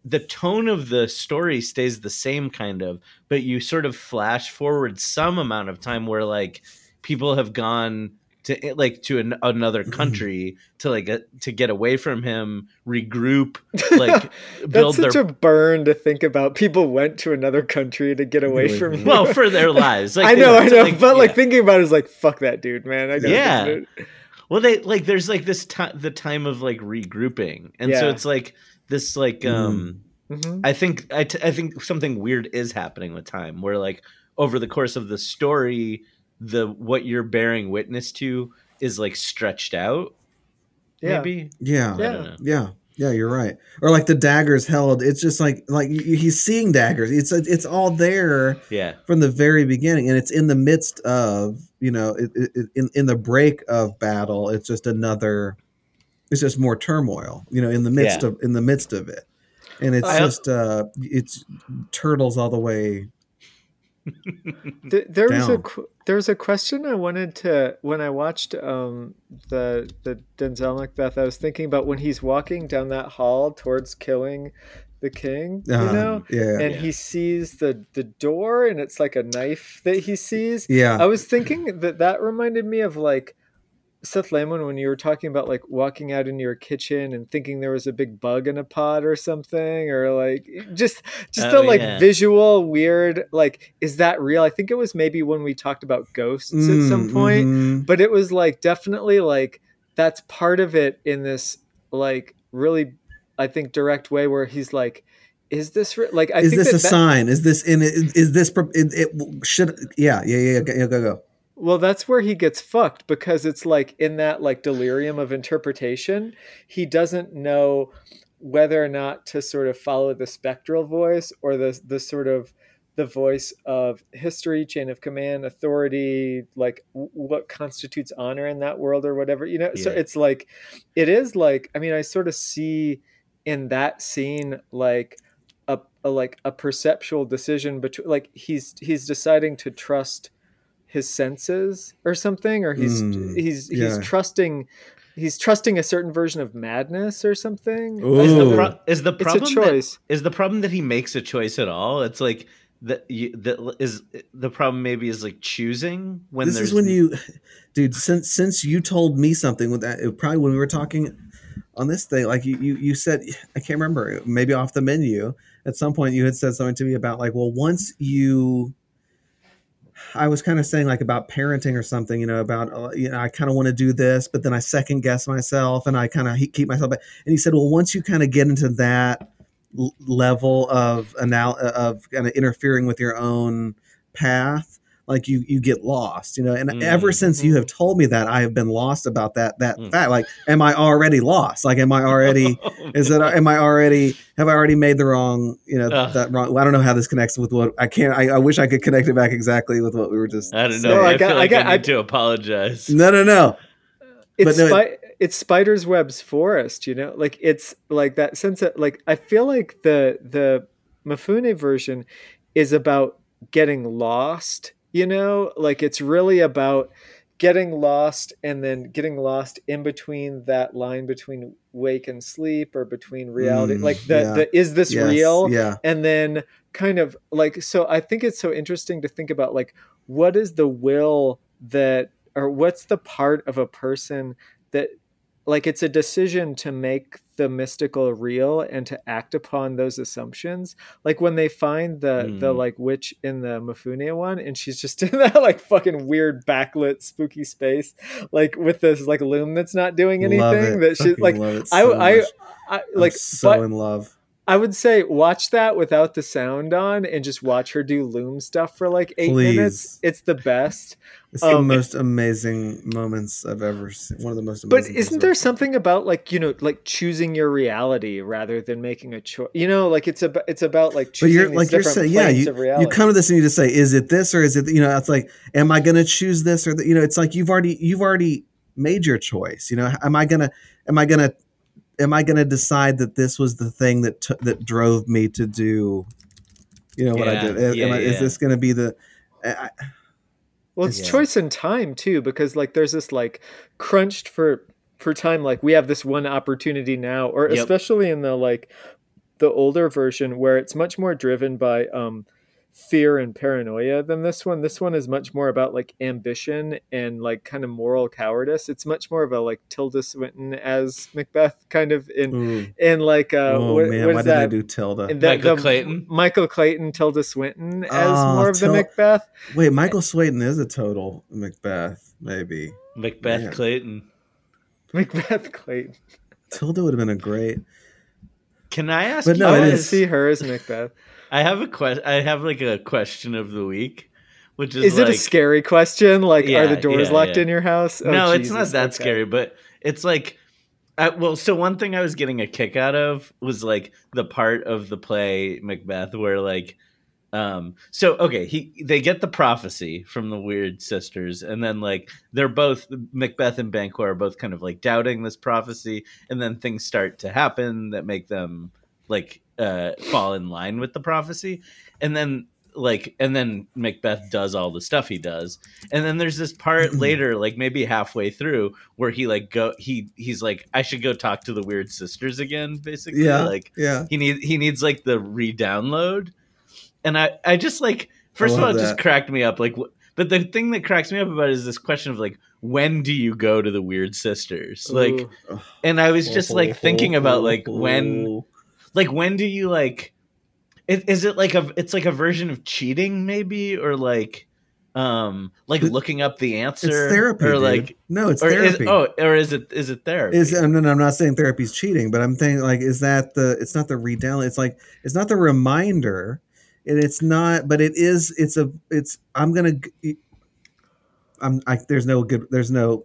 the tone of the story stays the same kind of, but you sort of flash forward some amount of time where like people have gone to like to another country to like to get away from him, regroup, like build that's such a burn to think about. People went to another country to get away from him. Well, for their lives. Like, I know. Like, but like thinking about it is like, fuck that dude, man. I gotta do it. Well, they like, there's like this the time of like regrouping. And so it's like, this like I think something weird is happening with time where like over the course of the story what you're bearing witness to is like stretched out. Yeah, you're right. Or like the daggers held, it's just like he's seeing daggers. It's all there from the very beginning, and it's in the midst of, you know, in the break of battle. It's just another. It's just more turmoil, you know, in the midst of it. And it's turtles all the way There was a question I wanted to, when I watched the Denzel Macbeth, I was thinking about when he's walking down that hall towards killing the king, he sees the door and it's like a knife that he sees. Yeah. I was thinking that reminded me of like Seth Lehman, when you were talking about like walking out into your kitchen and thinking there was a big bug in a pot or something, or like just visual weird, like, is that real? I think it was maybe when we talked about ghosts at some point, but it was like definitely like that's part of it in this like really, I think, direct way where he's like, is this like, I is think this that a that, sign? Is this in it? Is this it should? Yeah. Go. Well, that's where he gets fucked, because it's like in that like delirium of interpretation, he doesn't know whether or not to sort of follow the spectral voice or the sort of the voice of history, chain of command, authority, like what constitutes honor in that world or whatever, you know? Yeah. So it's like, it is like, I mean, I sort of see in that scene, like a perceptual decision between, like he's deciding to trust his senses or something, or he's trusting a certain version of madness or something. Is the problem that he makes a choice at all? It's like, the problem maybe is like choosing when this is when you, dude, since you told me something with that, it probably when we were talking on this thing, like you said, I can't remember, maybe off the menu at some point you had said something to me about like, well, once you, I was kind of saying like about parenting or something, you know, about, you know, I kind of want to do this, but then I second guess myself and I kind of keep myself back. And he said, well, once you kind of get into that level of kind of interfering with your own path, like you get lost, you know, and ever since you have told me that, I have been lost about that fact. Like, am I already lost? Like, have I already made the wrong, you know, that wrong? Well, I don't know how this connects with what I can't, I wish I could connect it back exactly with what we were just, I don't know. So I feel like I need to apologize. No. It's spider's web's forest, you know, like it's like that sense that like, I feel like the Mifune version is about getting lost, you know, like it's really about getting lost and then getting lost in between that line between wake and sleep or between reality, is this real? Yeah. And then kind of like, so I think it's so interesting to think about like, what is the will that, or what's the part of a person that like, it's a decision to make the mystical real and to act upon those assumptions. Like when they find the like witch in the Mifune one, and she's just in that like fucking weird backlit spooky space, like with this like loom that's not doing anything, that she's like, I'm so in love. I would say watch that without the sound on and just watch her do loom stuff for like 8 minutes. It's the best. It's the most amazing moments I've ever seen. One of the most amazing. But isn't there something about like, you know, like choosing your reality rather than making a choice? You know, like it's about like choosing of reality. You come to this and you just say, is it this or is it, you know, it's like, am I going to choose this or, you know, it's like you've already made your choice. You know, am I going to decide that this was the thing that that drove me to do, you know, what I did? Is this going to be the... Well, it's choice and time, too, because, like, there's this, like, crunched for time, like, we have this one opportunity now, or especially in the, like, the older version where it's much more driven by fear and paranoia than this one. This one is much more about, like, ambition and, like, kind of moral cowardice. It's much more of a, like, Tilda Swinton as Macbeth kind of in like... Why did they do Tilda? Michael Clayton? Michael Clayton, Tilda Swinton as more of the Macbeth. Wait, Michael Swinton is a total Macbeth, maybe. Macbeth Clayton. Tilda would have been a great... Can I ask you? I want to see her as Macbeth. I have a question. I have like a question of the week, which is like, it a scary question? Like, are the doors locked in your house? Oh, no, Jesus, it's not that scary, but it's like, so one thing I was getting a kick out of was like the part of the play Macbeth where like, they get the prophecy from the weird sisters, and then like they're both, Macbeth and Banquo are both kind of like doubting this prophecy, and then things start to happen that make them like fall in line with the prophecy, and then like, and then Macbeth does all the stuff he does. And then there's this part later, like maybe halfway through, where he like he's like, I should go talk to the weird sisters again, basically. Yeah, like yeah. He needs like the re-download. And I just like, first of all, it just cracked me up. Like, but the thing that cracks me up about it is this question of like, when do you go to the weird sisters? Like, ooh. And I was just like thinking about like when do you like, is it like it's like a version of cheating maybe, or like looking up the answer? It's therapy, or like dude. No, it's therapy. Is it therapy? No, I'm not saying therapy's cheating, but I'm saying like, is that it's not the redownload? It's like, it's not the reminder. And it's not, but it is. There's no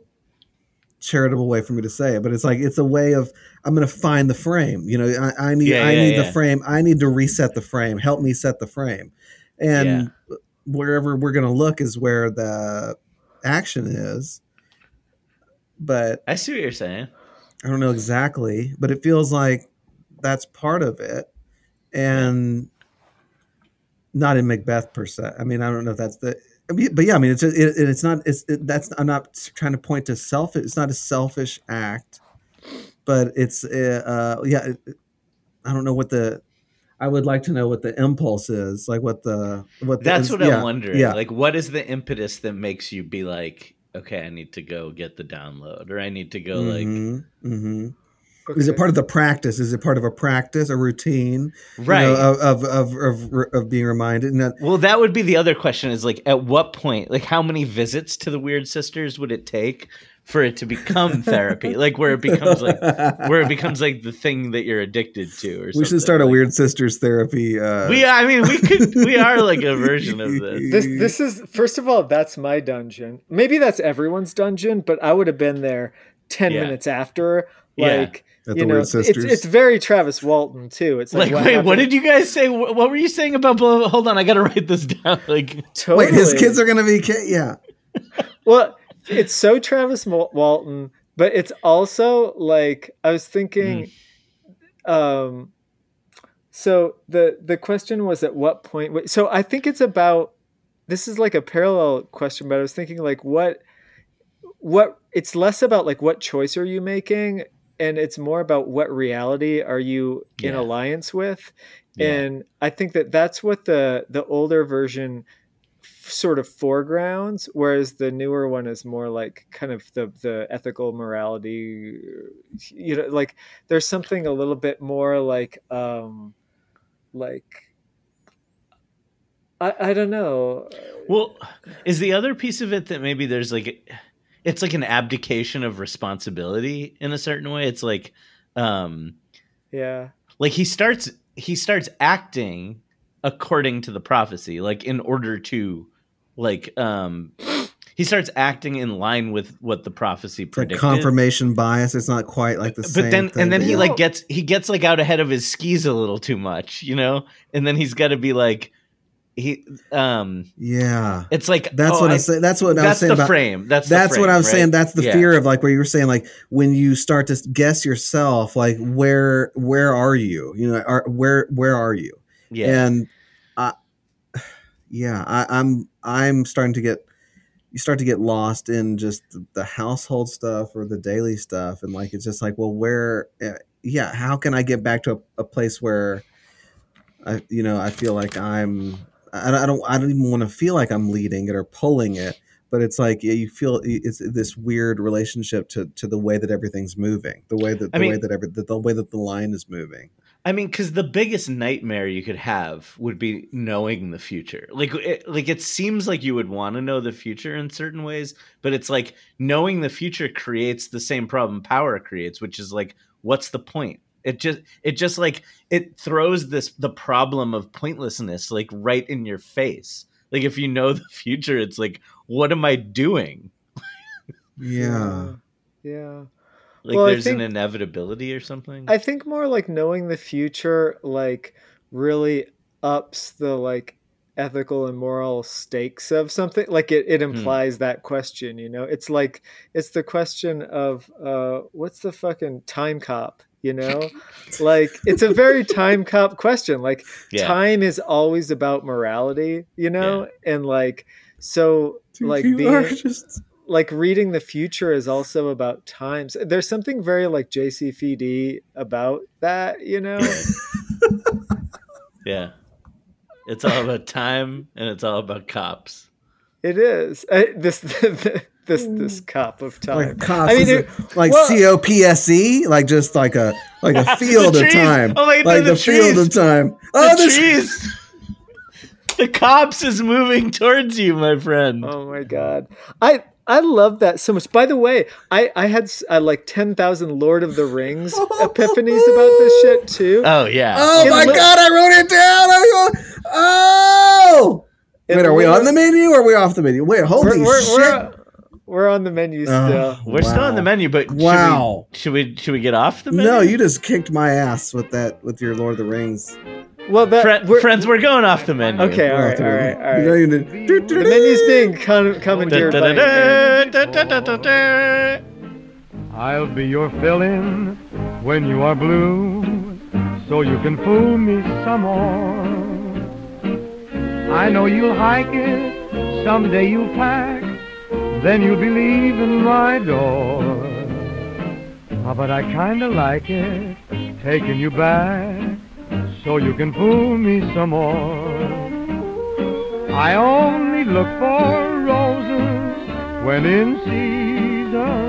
charitable way for me to say it, but it's like it's a way of I'm gonna find the frame. You know, I need the frame. I need to reset the frame. Help me set the frame. And wherever we're gonna look is where the action is. But I see what you're saying. I don't know exactly, but it feels like that's part of it, and. Not in Macbeth per se. I mean, I don't know if that's but yeah, I mean, I'm not trying to point to selfish. It's not a selfish act, but it's, I don't know I would like to know what the impulse is. Like I'm wondering. Yeah. Like, what is the impetus that makes you be like, okay, I need to go get the download, or I need to go Okay. Is it part of the practice? Is it part of a practice, a routine, right? You know, of being reminded? And that would be the other question: is like, at what point, like, how many visits to the Weird Sisters would it take for it to become therapy? Like, where it becomes like the thing that you're addicted to, or something. We should start a Weird Sisters therapy. We are like a version of this. This is, first of all, that's my dungeon. Maybe that's everyone's dungeon, but I would have been there 10 minutes after. Like, you know, it's very Travis Walton too. It's like wait, what did you guys say? What were you saying about? Hold on, I got to write this down. Like, totally. Wait, his kids are gonna be yeah. Well, it's so Travis Walton, but it's also like I was thinking. So the question was at what point? So I think it's about. This is like a parallel question, but I was thinking like what it's less about like what choice are you making. And it's more about what reality are you in alliance with. Yeah. And I think that that's what the older version sort of foregrounds, whereas the newer one is more like kind of the ethical morality, you know, like there's something a little bit more like, I don't know. Well, is the other piece of it that maybe there's like, it's like an abdication of responsibility in a certain way. It's like, like he starts acting according to the prophecy, like in order to like, he starts acting in line with what the prophecy predicted. Like confirmation bias. It's not quite like the same. But then he like gets like out ahead of his skis a little too much, you know? And then he's got to be like, it's like that's what I was saying. That's the fear of like where you were saying like when you start to guess yourself, like where are you? You know, where are you? Yeah, and I'm starting to get lost in just the household stuff or the daily stuff, and like it's just like well, where? Yeah, how can I get back to a place where I I feel like I don't even want to feel like I'm leading it or pulling it, but it's like you feel it's this weird relationship to the way that everything's moving, the way that the line is moving. I mean, because the biggest nightmare you could have would be knowing the future. Like it seems like you would want to know the future in certain ways, but it's like knowing the future creates the same problem power creates, which is like, what's the point? It just like it throws the problem of pointlessness like right in your face. Like if you know the future, it's like, what am I doing? Yeah. Like there's an inevitability or something. I think more like knowing the future like really ups the like ethical and moral stakes of something. Like it implies that question, you know? It's like it's the question of what's the fucking Time Cop? you know? Like, it's a very time cop question. Like, time is always about morality, you know? Yeah. And like, so dude, like being just... like reading the future is also about times. There's something very like JCVD about that, you know? Yeah. It's all about time and it's all about cops. It is. This cop of time. Like cops, I mean, COPSE, like just like a field of time. Oh, like the field of time. Oh, the trees. The cops is moving towards you, my friend. Oh my God. I love that so much. By the way, I had like 10,000 Lord of the Rings epiphanies about this shit too. Oh yeah. Oh my God, I wrote it down. Wait, are we on the menu or are we off the menu? Wait, holy shit. We're on the menu still. We're still on the menu, but should we get off the menu? No, you just kicked my ass with your Lord of the Rings. Well, friends, we're going off the menu. Okay, all right. The menu's being commandeered by I'll be your fill-in when you are blue, so you can fool me some more. I know you'll hike it, someday you'll pack, then you'll be leaving my door. Oh, but I kinda like it, taking you back, so you can fool me some more. I only look for roses when in season.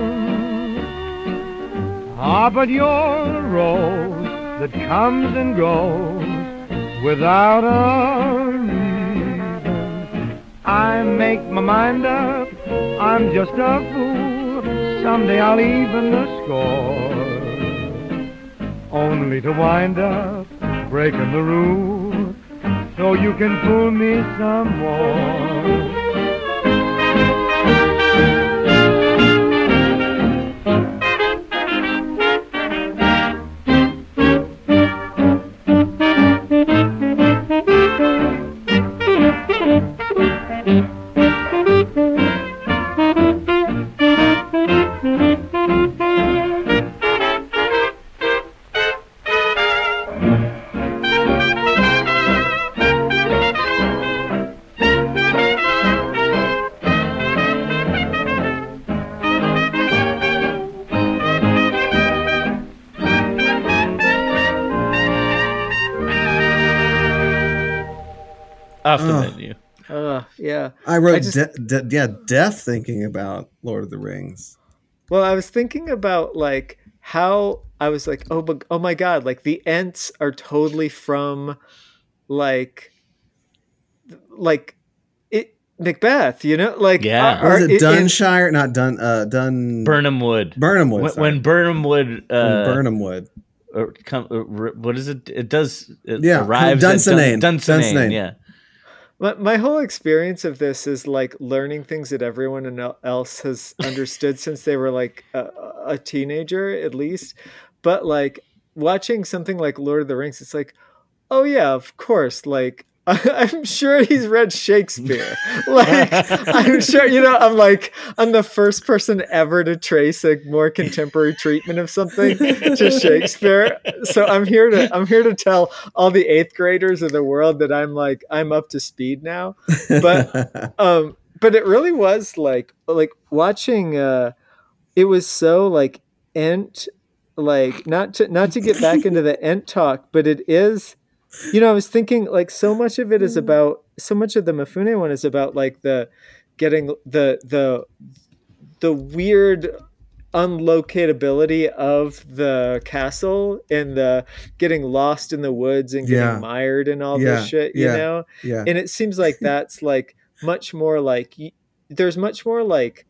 Ah, but you're a rose that comes and goes without a reason. I make my mind up, I'm just a fool, someday I'll even the score, only to wind up breaking the rule, so you can fool me some more. Death thinking about Lord of the Rings. Well, I was thinking about like how I was like, oh my God, like the Ents are totally from like Macbeth, you know, like Burnham Wood. When Burnham Wood. What is it? It does. It arrives Dunsinane. Dunsinane. Yeah. My whole experience of this is like learning things that everyone else has understood since they were like a teenager, at least. But like watching something like Lord of the Rings, it's like, oh yeah, of course. Like I'm sure he's read Shakespeare. Like I'm sure, you know, I'm the first person ever to trace a more contemporary treatment of something to Shakespeare. So I'm here to tell all the eighth graders of the world that I'm up to speed now. But it really was like watching, it was so like Ent, like not to get back into the Ent talk, but it is, you know, I was thinking like so much of the Mifune one is about like the getting the weird unlocatability of the castle and the getting lost in the woods and getting mired and all this shit, you know? Yeah. And it seems like that's like much more like there's much more like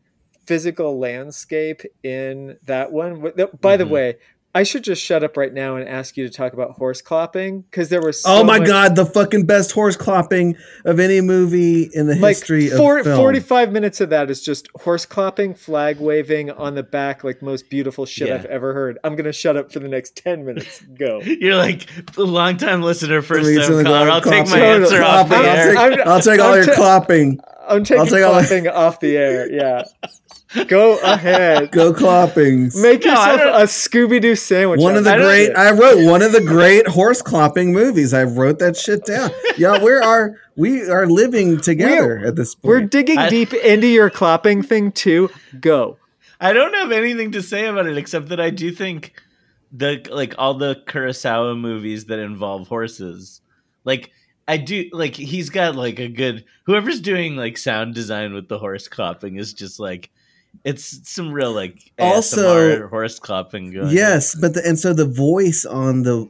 physical landscape in that one. By the way, I should just shut up right now and ask you to talk about horse clopping, because there was God, the fucking best horse clopping of any movie in the history of film. 45 minutes of that is just horse clopping, flag waving on the back, like most beautiful shit I've ever heard. I'm going to shut up for the next 10 minutes. Go. You're like a longtime listener, first-time caller. I'll take my answer off the air. I'll take all your clopping. I'm taking clopping off the air, yeah. Go ahead. Go cloppings. Make yourself a Scooby-Doo sandwich. I wrote one of the great horse clopping movies. I wrote that shit down. Yeah, we are living together at this point. We're digging deep into your clopping thing too. Go. I don't have anything to say about it except that I do think all the Kurosawa movies that involve horses. He's got a good, whoever's doing sound design with the horse clopping is just it's some real also ASMR horse clopping going. Yes, but so the voice on the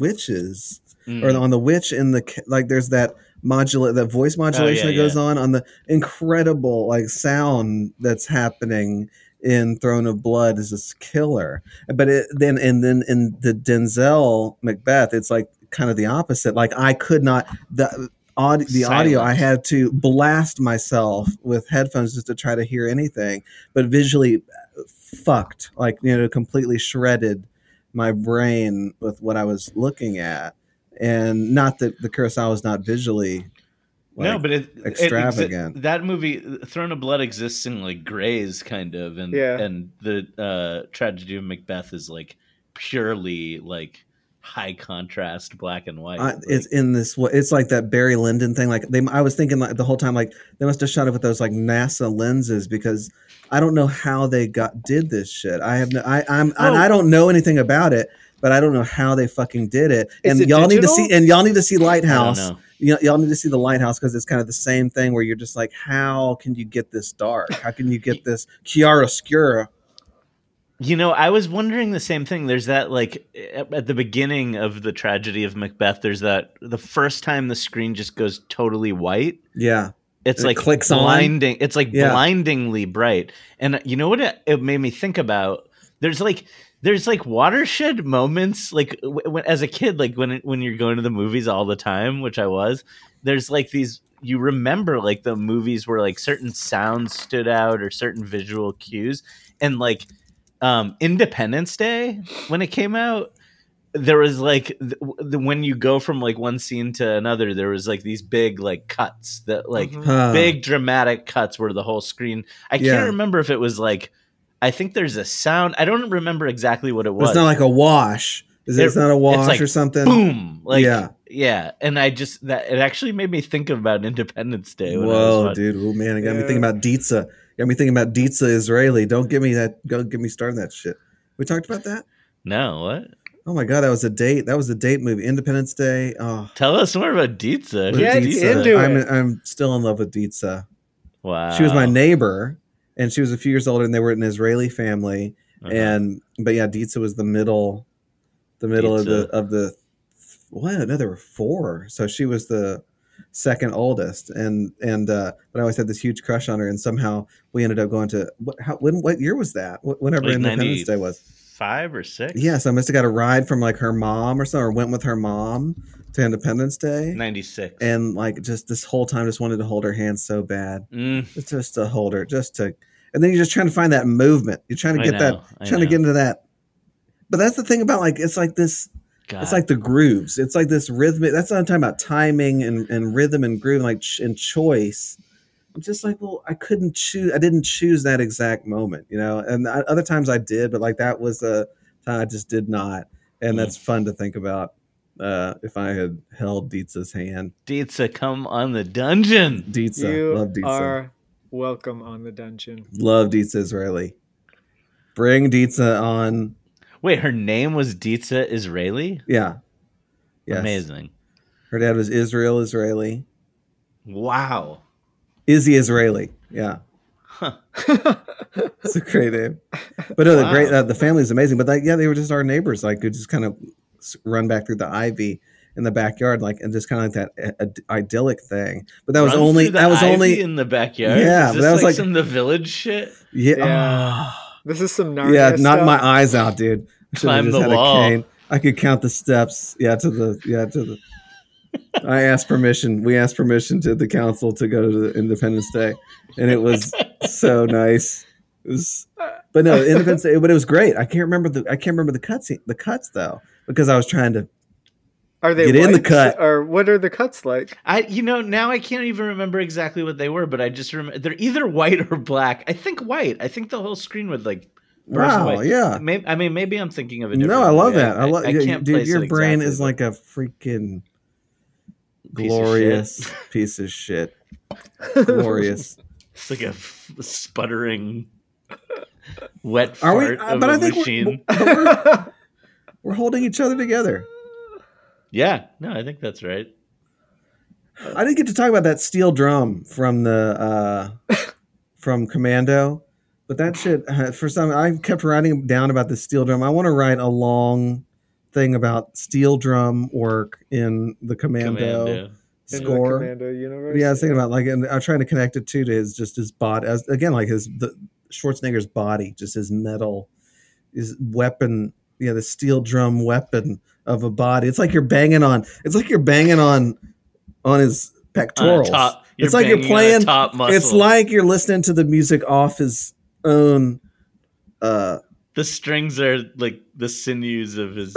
witches or on the witch in the there's that that voice modulation that goes on the incredible sound that's happening in Throne of Blood is just killer. But then in the Denzel Macbeth it's kind of the opposite. I could not audio. I had to blast myself with headphones just to try to hear anything. But visually, fucked. Completely shredded my brain with what I was looking at. And not that the Kurosawa was not visually extravagant. That movie, Throne of Blood, exists in grays kind of, and the Tragedy of Macbeth is purely high contrast black and white. It's in this way. It's that Barry Lyndon thing. I was thinking the whole time, they must have shot it with those NASA lenses, because I don't know how they did this shit. And I don't know anything about it, but I don't know how they fucking did it. And y'all need to see Lighthouse. Y'all need to see the Lighthouse, because it's kind of the same thing where you're just how can you get this dark? How can you get this chiaroscura? I was wondering the same thing. There's that, at the beginning of the Tragedy of Macbeth, there's that the first time the screen just goes totally white. Yeah. It's clicks blinding. On. It's blindingly bright. And you know what it made me think about? There's watershed moments. As a kid, when you're going to the movies all the time, which I was, there's these. You remember the movies where certain sounds stood out or certain visual cues, and Independence Day, when it came out, there was when you go from one scene to another, there was these big cuts that big dramatic cuts where the whole screen. I can't remember if it was I think there's a sound. I don't remember exactly what it was. It's not a wash. It's not a wash or something. Boom. Yeah. And it actually made me think about Independence Day. Whoa, dude. Oh man, it got me thinking about Dietza. Got me thinking about Dietza Israeli. Don't give me that. Don't get me started on that shit. We talked about that? No, what? Oh my God, that was a date. That was a date movie. Independence Day. Oh. Tell us more about Dietza. I'm still in love with Dietza. Wow. She was my neighbor, and she was a few years older, and they were an Israeli family. Uh-huh. But Dietza was the middle of the. What? No, there were four. So she was the second oldest, and but I always had this huge crush on her, and somehow we ended up going to what year was that? Whenever Independence Day was, 5 or 6. Yeah, so I must have got a ride from her mom or something, or went with her mom to Independence Day, 96, and just this whole time just wanted to hold her hand so bad, just to hold her, and then you're just trying to find that movement, you're trying to get to get into that, but that's the thing about it's this. God. It's the grooves. It's this rhythmic. That's what I'm talking about, timing and rhythm and groove, and choice. I'm just I couldn't choose. I didn't choose that exact moment, And other times I did, but that was a time I just did not. And that's fun to think about. If I had held Dietza's hand, Dietza, come on the dungeon. Dietza, love Dietza. You are welcome on the dungeon. Love Dietza Israeli. Bring Dietza on. Wait, her name was Dietza Israeli? Yeah. Yes. Amazing. Her dad was Israel Israeli. Wow. Izzy Israeli. Yeah. Huh. It's a great name. But wow. The family's amazing. But they were just our neighbors. Could just kind of run back through the ivy in the backyard, and just kind of that idyllic thing. But that was only in the backyard. Yeah, but that was some the village shit. Yeah. This is some Narnia stuff. Yeah, knock my eyes out, dude. I should have just had a cane. I could count the steps. Yeah, to the. I asked permission. We asked permission to the council to go to the Independence Day, and it was so nice. Independence Day. But it was great. I can't remember the cuts though, because I was trying to. Are they get in the cut? Or what are the cuts like? Now I can't even remember exactly what they were, but I just remember they're either white or black. I think white. I think the whole screen would like. Wow! Away. Yeah. Maybe I'm thinking of it. No, I love that. I can't place your brain exactly, is like a freaking glorious piece of shit. Glorious. It's like a sputtering wet fart of a machine. We're holding each other together. Yeah, no, I think that's right. I didn't get to talk about that steel drum from the from Commando, but that shit I kept writing down about the steel drum. I want to write a long thing about steel drum work in the Commando. Score. In the Commando universe. Yeah, I was thinking about like, and I'm trying to connect it to his body, Schwarzenegger's body, just his metal, his weapon. Yeah, the steel drum weapon of a body. It's like you're banging on. It's like you're banging on his pectorals. It's like you're playing. Top muscle. It's like you're listening to the music off his own. The strings are like the sinews of his.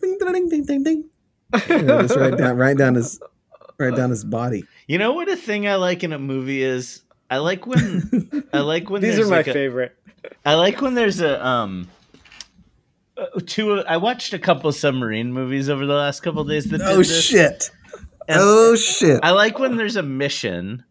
Ding, ding, ding, ding, ding. Just right down his body. You know what a thing I like in a movie is? I like when these are my favorite. I like when there's a I watched a couple submarine movies over the last couple of days. Oh shit! I like when there's a mission,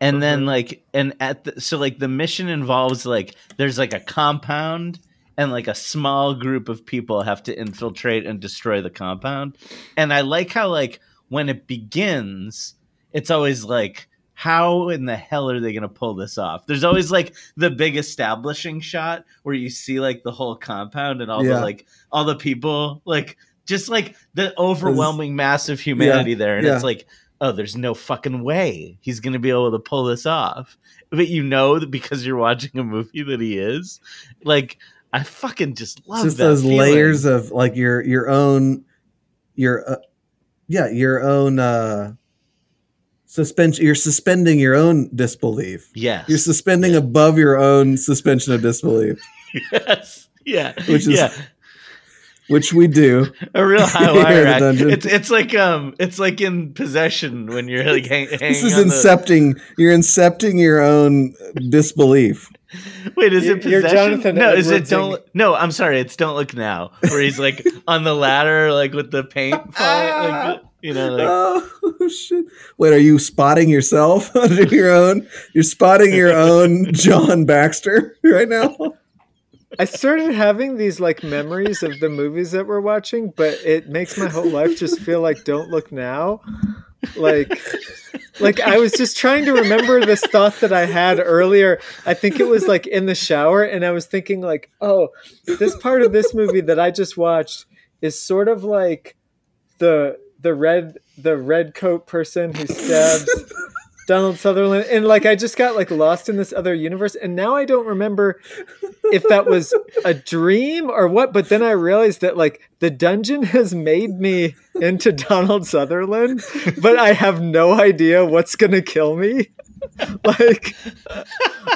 and then the mission involves like there's like a compound, and like a small group of people have to infiltrate and destroy the compound. And I like how like when it begins, it's always like, how in the hell are they going to pull this off? There's always like the big establishing shot where you see like the whole compound and all the people, like just like the overwhelming mass of humanity there. And it's like, oh, there's no fucking way he's going to be able to pull this off. But you know that because you're watching a movie that he is. Like, I fucking just love just that those feeling. Layers of like your own suspension. You're suspending your own disbelief. Yes. You're suspending above your own suspension of disbelief. Yes. Yeah. Which we do. A real high wire act. It's like in Possession when you're like hanging. This is incepting. You're incepting your own disbelief. Wait, is it Possession? Jonathan no, Edwards is it Don't? No, I'm sorry. It's Don't Look Now, where he's like on the ladder, like with the paint falling. Oh shit! Wait, are you spotting yourself under your own? You're spotting your own John Baxter right now. I started having these like memories of the movies that we're watching, but it makes my whole life just feel like Don't Look Now. Like I was just trying to remember this thought that I had earlier. I think it was like in the shower, and I was thinking like, oh, this part of this movie that I just watched is sort of like the red coat person who stabs Donald Sutherland, and like I just got like lost in this other universe, and now I don't remember if that was a dream or what, but then I realized that like the dungeon has made me into Donald Sutherland, but I have no idea what's gonna kill me. Like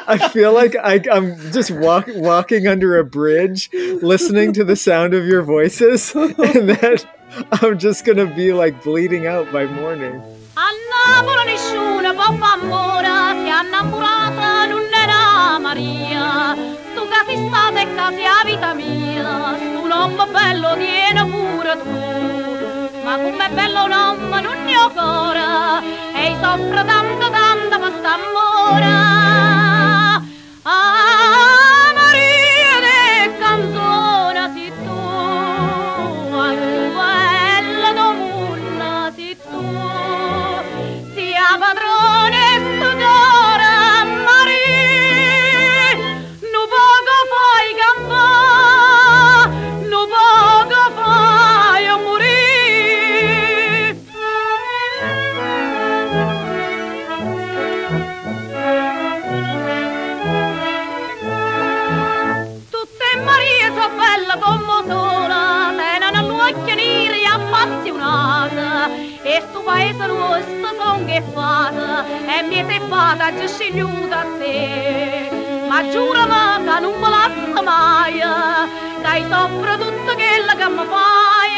I feel like I'm just walking under a bridge listening to the sound of your voices, and then I'm just gonna be like bleeding out by morning. Annamora nessuna poppa ammora che annamorata non era Maria, tu che sei stata e che sei vita mia, un uomo bello tiene pure tu, ma come bello un uomo non ne ho ancora, e soffro tanto tanto per st'amora. Ah Maria de canzona si tu, ai quella domurna si tu. Padrone tuttora Maria, non poco fai gamba, non poco fai a morire. Tutte Maria so bella come sola, se non all'occhio nera e appassionata, e sto paese nostro che fata e mi sei fata già scegliuta a te, ma giuro che non me lascio mai, che soffro tutto quello che mi fai.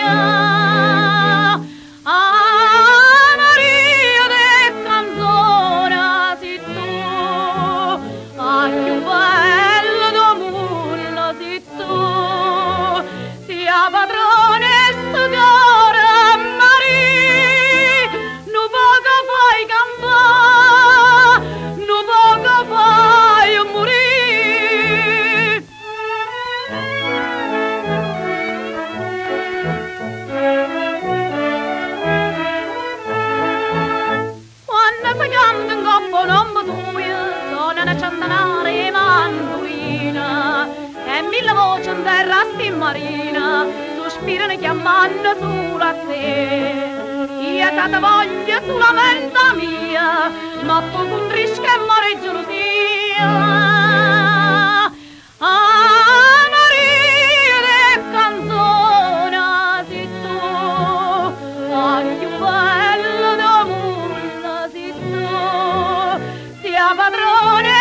Marina, sospirano chiamando sulla te. Io cata voglia sulla venta mia, ma poco un trisca e muore gelosia. Padrone